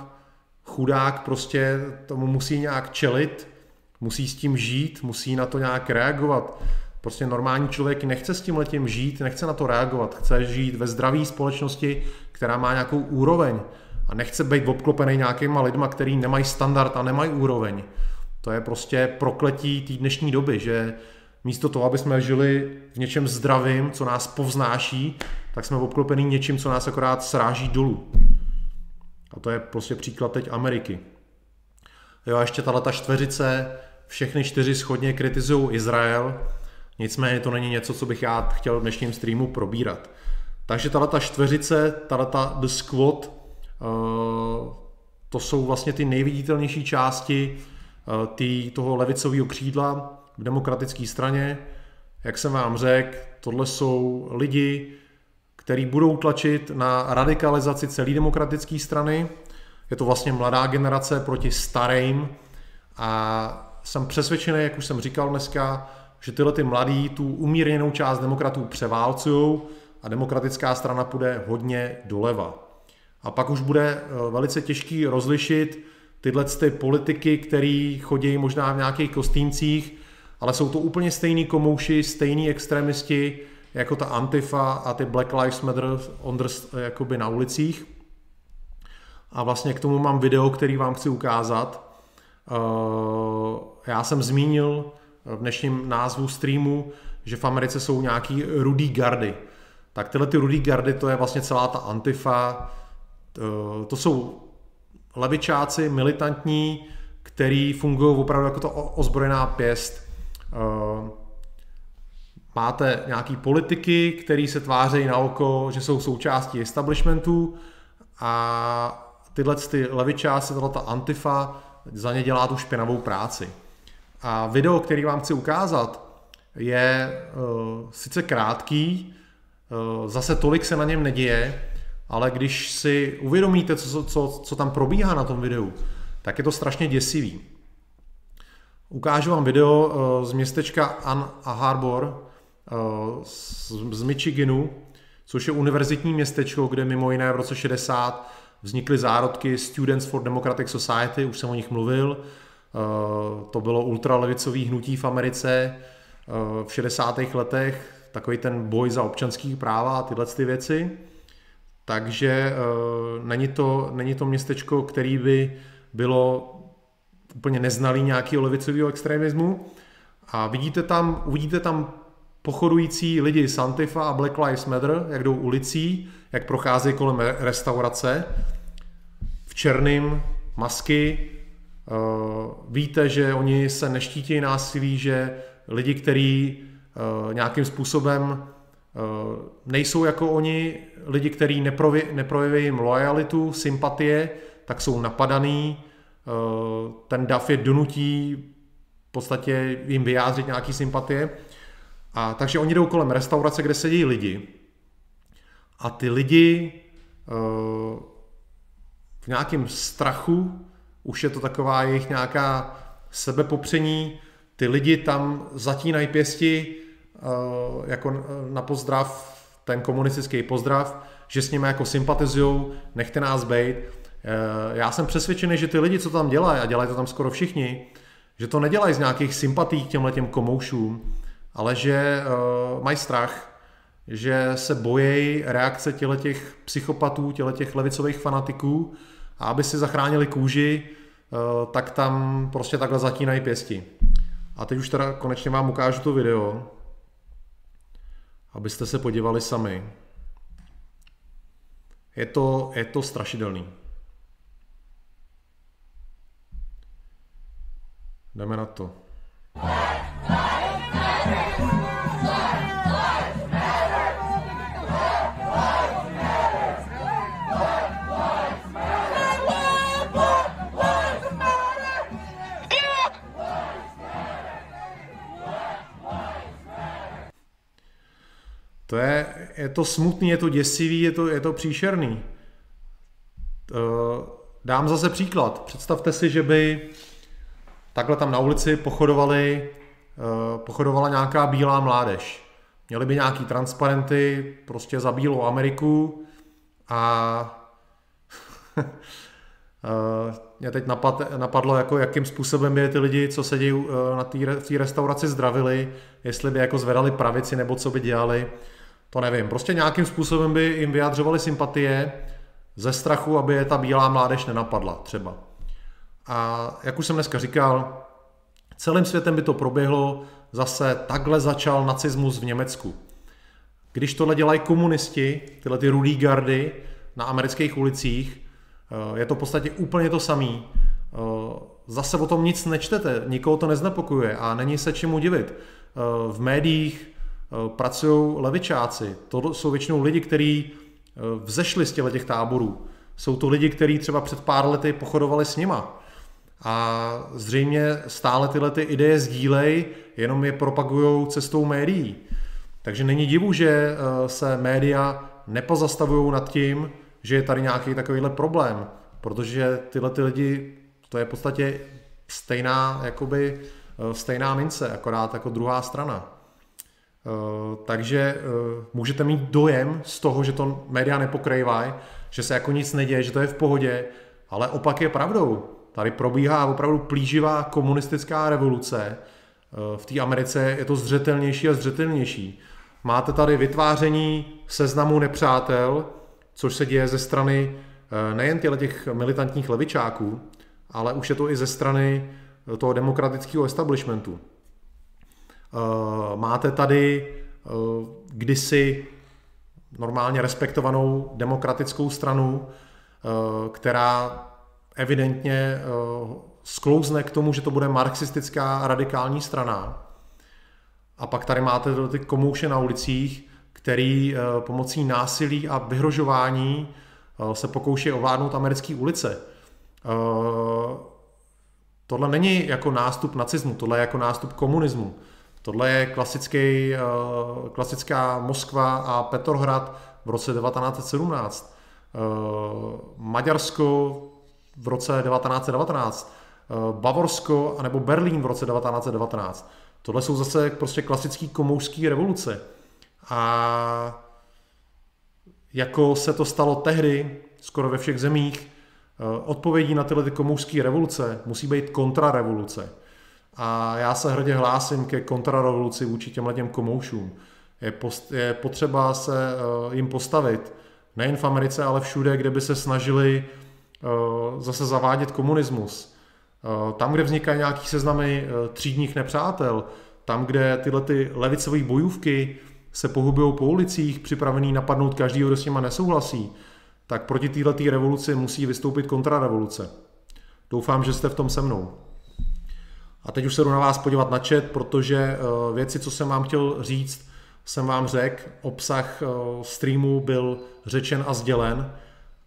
chudák prostě tomu musí nějak čelit, musí s tím žít, musí na to nějak reagovat. Prostě normální člověk nechce s tímhletím žít, nechce na to reagovat, chce žít ve zdravé společnosti, která má nějakou úroveň a nechce být obklopený nějakýma lidma, který nemají standard a nemají úroveň. To je prostě prokletí té dnešní doby, že místo toho, aby jsme žili v něčem zdravým, co nás povznáší, tak jsme obklopení něčím, co nás akorát sráží dolů. A to je prostě příklad teď Ameriky. Jo, a ještě tato čtveřice, všechny čtyři shodně kritizují Izrael, nicméně to není něco, co bych já chtěl v dnešním streamu probírat. Takže tato čtveřice, tato The Squad, to jsou vlastně ty nejviditelnější části tý, toho levicového křídla v demokratické straně. Jak jsem vám řekl, tohle jsou lidi, kteří budou tlačit na radikalizaci celé demokratické strany. Je to vlastně mladá generace proti starým a jsem přesvědčený, jak už jsem říkal dneska, že tyhle ty mladí tu umírněnou část demokratů převálcují a demokratická strana půjde hodně doleva. A pak už bude velice těžký rozlišit tyhle ty politiky, který chodí možná v nějakých kostýmcích, ale jsou to úplně stejný komouši, stejní extremisti, jako ta Antifa a ty Black Lives Matter jakoby na ulicích. A vlastně k tomu mám video, který vám chci ukázat. Já jsem zmínil v dnešním názvu streamu, že v Americe jsou nějaký rudý gardy. Tak tyhle ty rudý gardy, to je vlastně celá ta Antifa, to jsou levičáci, militantní, který fungují opravdu jako to ozbrojená pěst. Máte nějaký politiky, který se tváří na oko, že jsou součástí establishmentu a tyhle ty levičáci, tato ta Antifa, za ně dělá tu špinavou práci. A video, který vám chci ukázat, je uh, sice krátký, uh, zase tolik se na něm neděje, ale když si uvědomíte, co, co, co tam probíhá na tom videu, tak je to strašně děsivý. Ukážu vám video uh, z městečka Ann Arbor uh, z, z Michiganu, což je univerzitní městečko, kde mimo jiné v roce šedesát vznikly zárodky Students for Democratic Society, už jsem o nich mluvil. To bylo ultralevicové hnutí v Americe v šedesátých letech, takový ten boj za občanský práva a tyhle ty věci. Takže není to, není to městečko, který by bylo úplně neznalý nějakého levicového extremismu. A vidíte tam, uvidíte tam pochodující lidi z Antifa a Black Lives Matter, jak jdou ulicí, jak procházejí kolem restaurace, v černém masky. Víte, že oni se neštítí násilí, že lidi, kteří nějakým způsobem nejsou jako oni, lidi, kteří neprojeví jim lojalitu, sympatie, tak jsou napadaný. Ten dav je donutí v podstatě jim vyjádřit nějaký sympatie. A takže oni jdou kolem restaurace, kde sedí lidi. a ty lidi uh, v nějakém strachu, už je to taková jejich nějaká sebepopření, ty lidi tam zatínají pěsti uh, jako na pozdrav, ten komunistický pozdrav, že s nimi jako sympatizujou, nechte nás bejt. Já jsem přesvědčený, že ty lidi, co tam dělají, a dělají to tam skoro všichni, že to nedělají z nějakých sympatí k těmhletěm komoušům, ale že uh, mají strach, že se bojejí reakce těchhletěch psychopatů, těchhletěch levicových fanatiků, a aby si zachránili kůži, uh, tak tam prostě takhle zatínají pěsti. A teď už teda konečně vám ukážu to video, abyste se podívali sami. Je to, je to strašidelný. Jdeme na to. To je, je to smutný, je to děsivý, je to, je to příšerný. Dám zase příklad. Představte si, že by takhle tam na ulici pochodovali, pochodovala nějaká bílá mládež. Měli by nějaký transparenty prostě za bílou Ameriku a mě teď napadlo, jako jakým způsobem by ty lidi, co sedí na té restauraci, zdravili, jestli by jako zvedali pravici nebo co by dělali, to nevím. Prostě nějakým způsobem by jim vyjadřovali sympatie ze strachu, aby je ta bílá mládež nenapadla třeba. A jak už jsem dneska říkal, celým světem by to proběhlo, zase takhle začal nacismus v Německu. Když tohle dělají komunisti, tyhle ty rudý gardy na amerických ulicích, je to v podstatě úplně to samý. Zase o tom nic nečtete, nikoho to neznepokojuje a není se čemu divit. V médiích pracují levičáci, to jsou většinou lidi, kteří vzešli z těchto táborů. Jsou to lidi, kteří třeba před pár lety pochodovali s nima. A zřejmě stále tyhle ty ideje sdílej, jenom je propagují cestou médií. Takže není divu, že se média nepozastavují nad tím, že je tady nějaký takovýhle problém, protože tyhle ty lidi, to je v podstatě stejná, jakoby, stejná mince, akorát jako druhá strana. Takže můžete mít dojem z toho, že to média nepokrývají, že se jako nic neděje, že to je v pohodě, ale opak je pravdou. Tady probíhá opravdu plíživá komunistická revoluce. V té Americe je to zřetelnější a zřetelnější. Máte tady vytváření seznamu nepřátel, což se děje ze strany nejen těch militantních levičáků, ale už je to i ze strany toho demokratického establishmentu. Máte tady kdysi normálně respektovanou demokratickou stranu, která evidentně sklouzne k tomu, že to bude marxistická radikální strana. A pak tady máte ty komouše na ulicích, který pomocí násilí a vyhrožování se pokouší ovládnout americké ulice. Tohle není jako nástup nacismu, tohle je jako nástup komunismu. Tohle je klasický, klasická Moskva a Petrohrad v roce devatenáct set sedmnáct. Maďarsko v roce devatenáct set devatenáct. Bavorsko nebo Berlín v roce devatenáct set devatenáct. Tohle jsou zase prostě klasické komoušské revoluce. A jako se to stalo tehdy skoro ve všech zemích, odpovědí na tyhle ty komoušské revoluce musí být kontrarevoluce. A já se hrdě hlásím ke kontrarevoluci vůči těmhle těm komoušům. Je, post, je potřeba se uh, jim postavit, nejen v Americe, ale všude, kde by se snažili uh, zase zavádět komunismus. Uh, tam, kde vznikají nějaký seznamy uh, třídních nepřátel, tam, kde tyhle ty levicové bojůvky se pohybují po ulicích, připravený napadnout každýho, kdo s nima nesouhlasí, tak proti této revoluci musí vystoupit kontrarevoluce. Doufám, že jste v tom se mnou. A teď už se jdu na vás podívat na chat, protože věci, co jsem vám chtěl říct, jsem vám řekl. Obsah streamu byl řečen a sdělen.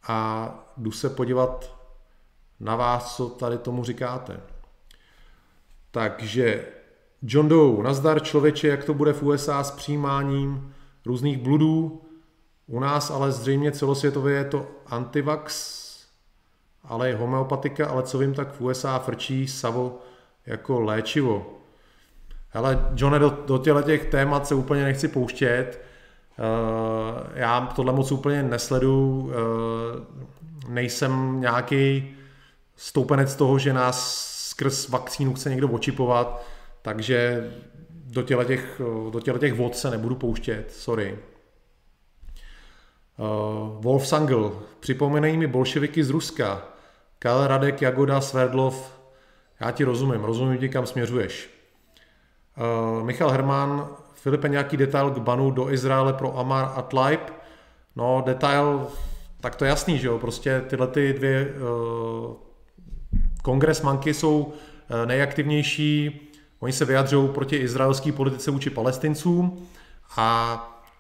A jdu se podívat na vás, co tady tomu říkáte. Takže John Doe, nazdar člověče, jak to bude v U S A s přijímáním různých bludů. U nás ale zřejmě celosvětově je to antivax, ale je homeopatika, ale co vím, tak v U S A frčí savo jako léčivo. Hele, Johne, do, do těchto těch témat se úplně nechci pouštět. Uh, já tohle moc úplně nesleduju. Uh, nejsem nějaký stoupenec toho, že nás skrz vakcínu chce někdo očipovat, takže do těchto těch, do těchto těch vod se nebudu pouštět, sorry. Uh, Wolf Sangl, připomínají mi bolševiky z Ruska. Karel Radek, Jagoda, Sverdlov, já ti rozumím, rozumím ti, kam směřuješ. Uh, Michal Herman, Filipe, nějaký detail k banu do Izraele pro Omar a Tlaib? No, detail, tak to je jasný, že jo, prostě tyhle ty dvě uh, kongresmanky jsou nejaktivnější, oni se vyjadřují proti izraelské politice vůči Palestincům a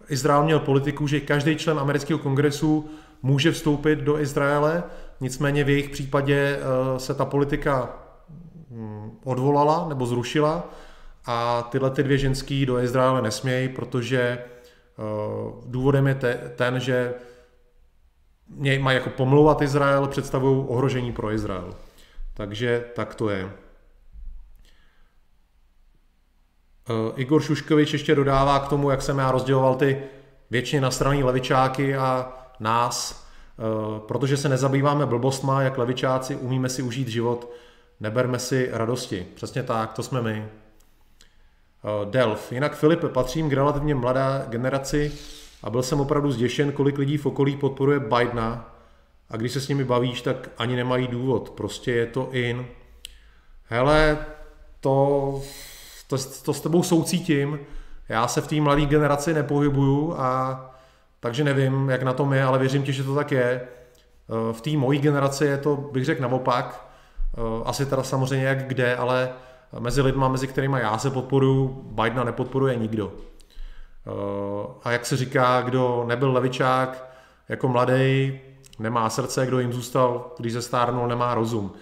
Izrael měl politiku, že každý člen amerického kongresu může vstoupit do Izraele, nicméně v jejich případě se ta politika odvolala nebo zrušila a tyhle ty dvě ženský do Izraele nesmějí, protože důvodem je ten, že mají jako pomlouvat Izrael, představují ohrožení pro Izrael. Takže tak to je. Igor Šuškovič ještě dodává k tomu, jak jsem já rozděloval ty většině nastranný levičáky a nás, protože se nezabýváme blbostma, jak levičáci, umíme si užít život, neberme si radosti. Přesně tak, to jsme my. Delf. Jinak Filipe, patřím k relativně mladé generaci a byl jsem opravdu zděšen, kolik lidí v okolí podporuje Bidena a když se s nimi bavíš, tak ani nemají důvod. Prostě je to in. Hele, to... To, to s tebou soucítím, já se v té mladé generaci nepohybuju, a takže nevím, jak na tom je, ale věřím ti, že to tak je. V té mojí generaci je to, bych řekl, naopak, asi teda samozřejmě jak kde, ale mezi lidma, mezi kterými já se podporuju, Bidena nepodporuje nikdo. A jak se říká, kdo nebyl levičák jako mladý, nemá srdce, kdo jim zůstal, když se stárnul, nemá rozum.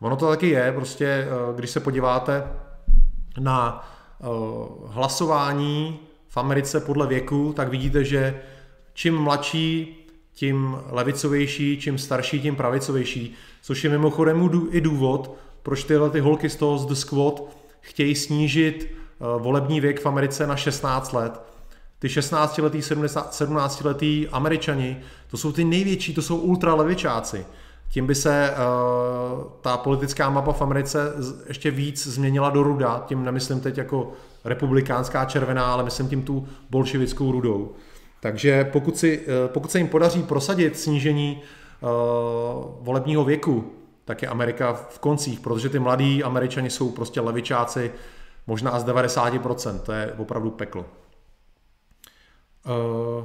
Ono to taky je, prostě když se podíváte na uh, hlasování v Americe podle věku, tak vidíte, že čím mladší, tím levicovější, čím starší, tím pravicovější, což je mimochodem i důvod, proč tyhle ty holky z toho z The Squad chtějí snížit uh, volební věk v Americe na šestnáct let. Ty šestnáctiletí, sedmnáctiletí Američani, to jsou ty největší, to jsou ultralevičáci. Tím by se uh, ta politická mapa v Americe ještě víc změnila do ruda, tím nemyslím teď jako republikánská červená, ale myslím tím tu bolševickou rudou. Takže pokud, si, uh, pokud se jim podaří prosadit snížení uh, volebního věku, tak je Amerika v koncích, protože ty mladí Američani jsou prostě levičáci možná z devadesát procent, to je opravdu peklo. Uh,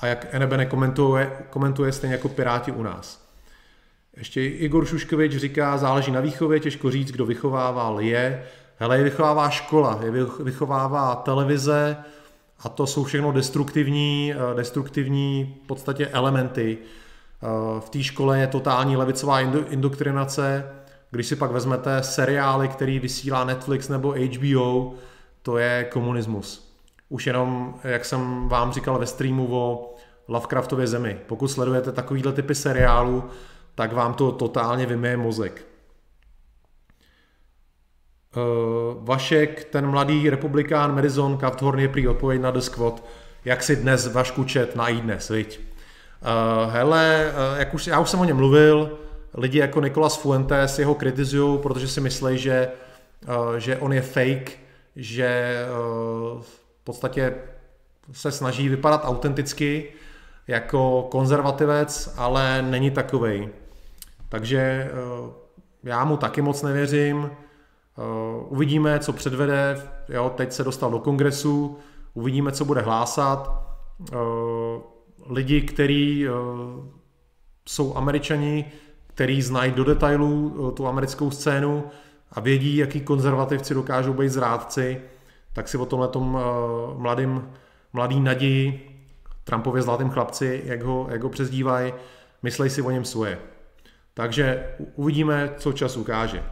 a jak N B N komentuje, komentuje stejně jako Piráti u nás. Ještě Igor Šuškovič říká, záleží na výchově, těžko říct, kdo vychovával je. Hele, je vychovává škola, je vychovává televize a to jsou všechno destruktivní, destruktivní v podstatě elementy. V té škole je totální levicová indoktrinace. Když si pak vezmete seriály, který vysílá Netflix nebo H B O, to je komunismus. Už jenom, jak jsem vám říkal ve streamu o Lovecraftově zemi. Pokud sledujete takovýhle typy seriálu, tak vám to totálně vymije mozek. Vašek, ten mladý republikán Madison Cawthorn je prý odpověď na The Squad. Jak si dnes, Vašku, čet na iDnes, viď? Hele, jak už, já už jsem o něm mluvil, lidi jako Nicolas Fuentes jeho kritizují, protože si myslí, že, že on je fake, že v podstatě se snaží vypadat autenticky jako konzervativec, ale není takovej. Takže já mu taky moc nevěřím. Uvidíme, co předvede. Jo, teď se dostal do kongresu. Uvidíme, co bude hlásat. Lidi, kteří jsou Američani, kteří znají do detailů tu americkou scénu a vědí, jaký konzervativci dokážou být zrádci, tak si o tomhletom mladým, mladý naději, Trumpově zlatým chlapci, jak ho, jak ho přezdívají, myslej si o něm svoje. Takže uvidíme, co čas ukáže.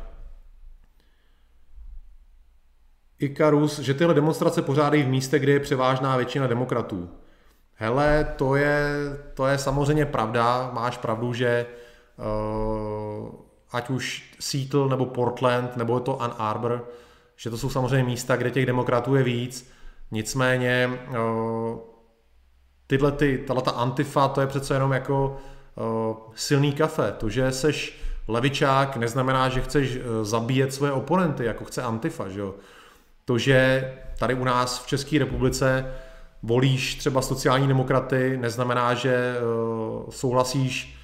Ikarus, že tyhle demonstrace pořádají v místě, kde je převážná většina demokratů. Hele, to je, to je samozřejmě pravda, máš pravdu, že uh, ať už Seattle nebo Portland nebo je to Ann Arbor, že to jsou samozřejmě místa, kde těch demokratů je víc, nicméně uh, tyhle, ty, tato antifa, to je přece jenom jako uh, silný kafe, to, že seš levičák, neznamená, že chceš zabíjet své oponenty, jako chce antifa, že jo. To, že tady u nás v České republice volíš třeba sociální demokraty, neznamená, že souhlasíš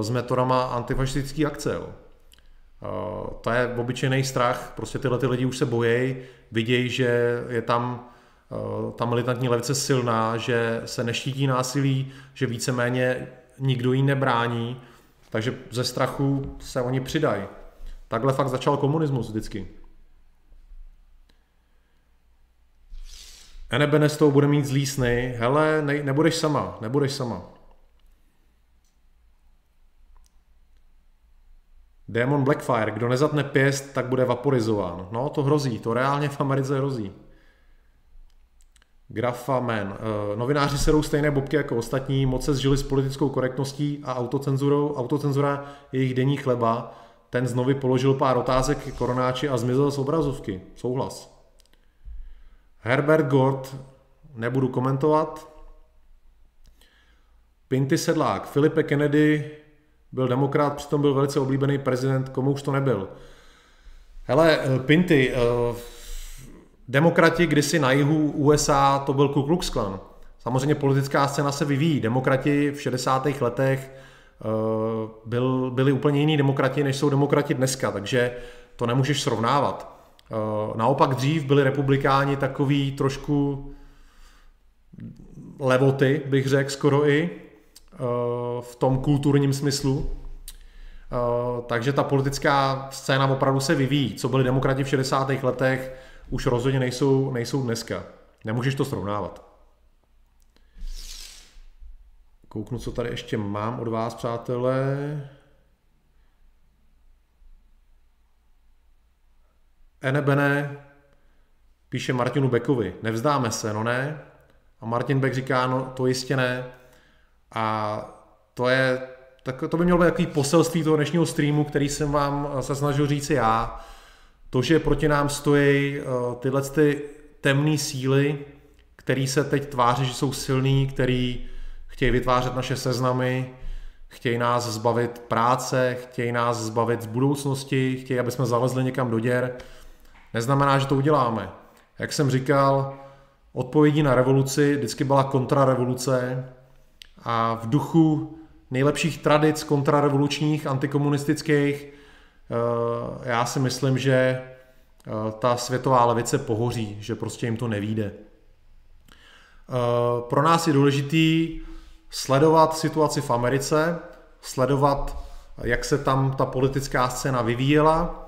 s metodama antifašistické akce. Jo. To je obyčejný strach, prostě tyhle ty lidi už se bojejí, vidějí, že je tam ta militantní levice silná, že se neštítí násilí, že víceméně nikdo jí nebrání, takže ze strachu se oni přidají. Takhle fakt začal komunismus vždycky. N B N z toho bude mít zlý sny. Hele, ne, nebudeš sama, nebudeš sama. Démon Blackfire, kdo nezatne pěst, tak bude vaporizován. No, to hrozí, to reálně v Americe hrozí. Grafaman, e, novináři serou stejné bobky jako ostatní, moc se zžili s politickou korektností a autocenzurou. Autocenzura je jejich denní chleba. Ten znovu položil pár otázek k koronáči a zmizel z obrazovky. Souhlas. Herbert Gord, nebudu komentovat. Pinty Sedlák, Filipe Kennedy byl demokrat, přitom byl velice oblíbený prezident, komu už to nebyl. Hele, Pinty, demokrati kdysi na jihu U S A, to byl Ku Klux Klan. Samozřejmě politická scéna se vyvíjí. Demokrati v šedesátých letech byl, byli úplně jiní demokrati, než jsou demokrati dneska, takže to nemůžeš srovnávat. Naopak dřív byli republikáni takový trošku levoty, bych řekl skoro i, v tom kulturním smyslu. Takže ta politická scéna opravdu se vyvíjí. Co byli demokrati v šedesátých letech, už rozhodně nejsou, nejsou dneska. Nemůžeš to srovnávat. Kouknu, co tady ještě mám od vás, přátelé. N B N píše Martinu Beckovi, nevzdáme se, no ne? A Martin Beck říká, no to jistě ne. A to je, tak to by mělo být takový poselství toho dnešního streamu, který jsem vám se snažil říct já. To, že proti nám stojí tyhle ty temné síly, které se teď tváří, že jsou silný, který chtějí vytvářet naše seznamy, chtějí nás zbavit práce, chtějí nás zbavit z budoucnosti, chtějí, aby jsme zalezli někam do děr. Neznamená, že to uděláme. Jak jsem říkal, odpovědí na revoluci vždycky byla kontrarevoluce a v duchu nejlepších tradic kontrarevolučních, antikomunistických, já si myslím, že ta světová levice pohoří, že prostě jim to nevyjde. Pro nás je důležitý sledovat situaci v Americe, sledovat, jak se tam ta politická scéna vyvíjela,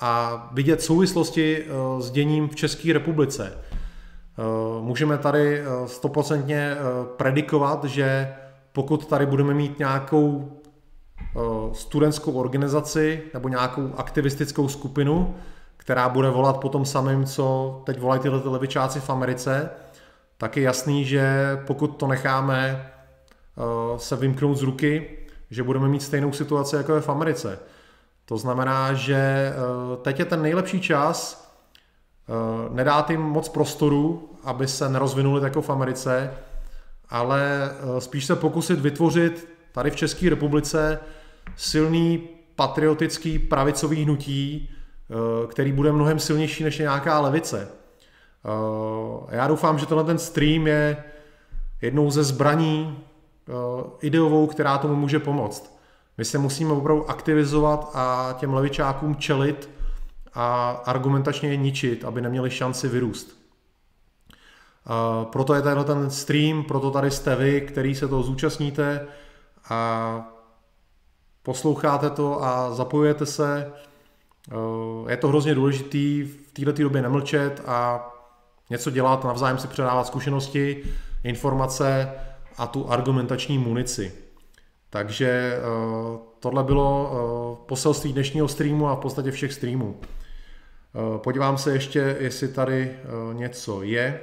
a vidět souvislosti s děním v České republice. Můžeme tady stoprocentně predikovat, že pokud tady budeme mít nějakou studentskou organizaci nebo nějakou aktivistickou skupinu, která bude volat po tom samém, co teď volají tyhle levičáci v Americe, tak je jasný, že pokud to necháme se vymknout z ruky, že budeme mít stejnou situaci, jako je v Americe. To znamená, že teď je ten nejlepší čas nedát jim moc prostoru, aby se nerozvinuli jako v Americe, ale spíš se pokusit vytvořit tady v České republice silný patriotický pravicový hnutí, který bude mnohem silnější než nějaká levice. Já doufám, že tenhle ten stream je jednou ze zbraní ideovou, která tomu může pomoct. My se musíme opravdu aktivizovat a těm levičákům čelit a argumentačně je ničit, aby neměli šanci vyrůst. Proto je tady ten stream, proto tady jste vy, který se toho zúčastníte a posloucháte to a zapojujete se. Je to hrozně důležitý v této době nemlčet a něco dělat, navzájem si předávat zkušenosti, informace a tu argumentační munici. Takže tohle bylo poselství dnešního streamu a v podstatě všech streamů. Podívám se ještě, jestli tady něco je.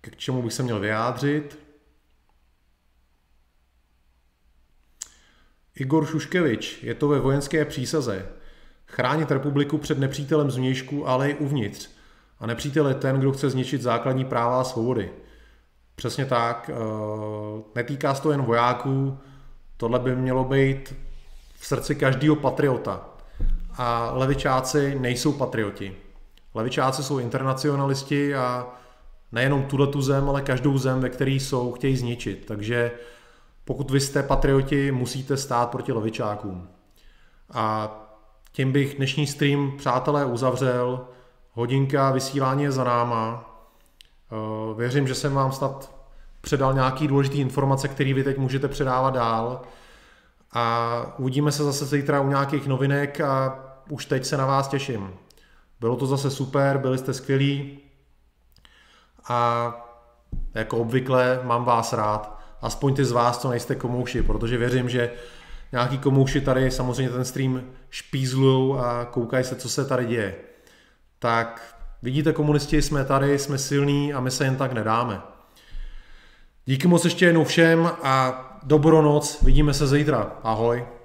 k čemu bych se měl vyjádřit. Igor Šuškevič, je to ve vojenské přísaze. Chránit republiku před nepřítelem zvnějšku, ale i uvnitř. A nepřítel je ten, kdo chce zničit základní práva a svobody. Přesně tak. Netýká se to jen vojáků. Tohle by mělo být v srdci každého patriota. A levičáci nejsou patrioti. Levičáci jsou internacionalisti a nejenom tuhletu zem, ale každou zem, ve které jsou, chtějí zničit. Takže pokud vy jste patrioti, musíte stát proti levičákům. A tím bych dnešní stream, přátelé, uzavřel. Hodinka vysílání je za náma. Věřím, že jsem vám snad předal nějaké důležité informace, které vy teď můžete předávat dál. A uvidíme se zase zítra u nějakých novinek a už teď se na vás těším. Bylo to zase super, byli jste skvělí a jako obvykle mám vás rád. Aspoň ty z vás, co nejste komouši, protože věřím, že nějaký komouši tady samozřejmě ten stream špízlujou a koukají se, co se tady děje. Tak vidíte, komunisti, jsme tady, jsme silní a my se jen tak nedáme. Díky moc ještě jednou všem a dobrou noc, vidíme se zítra. Ahoj.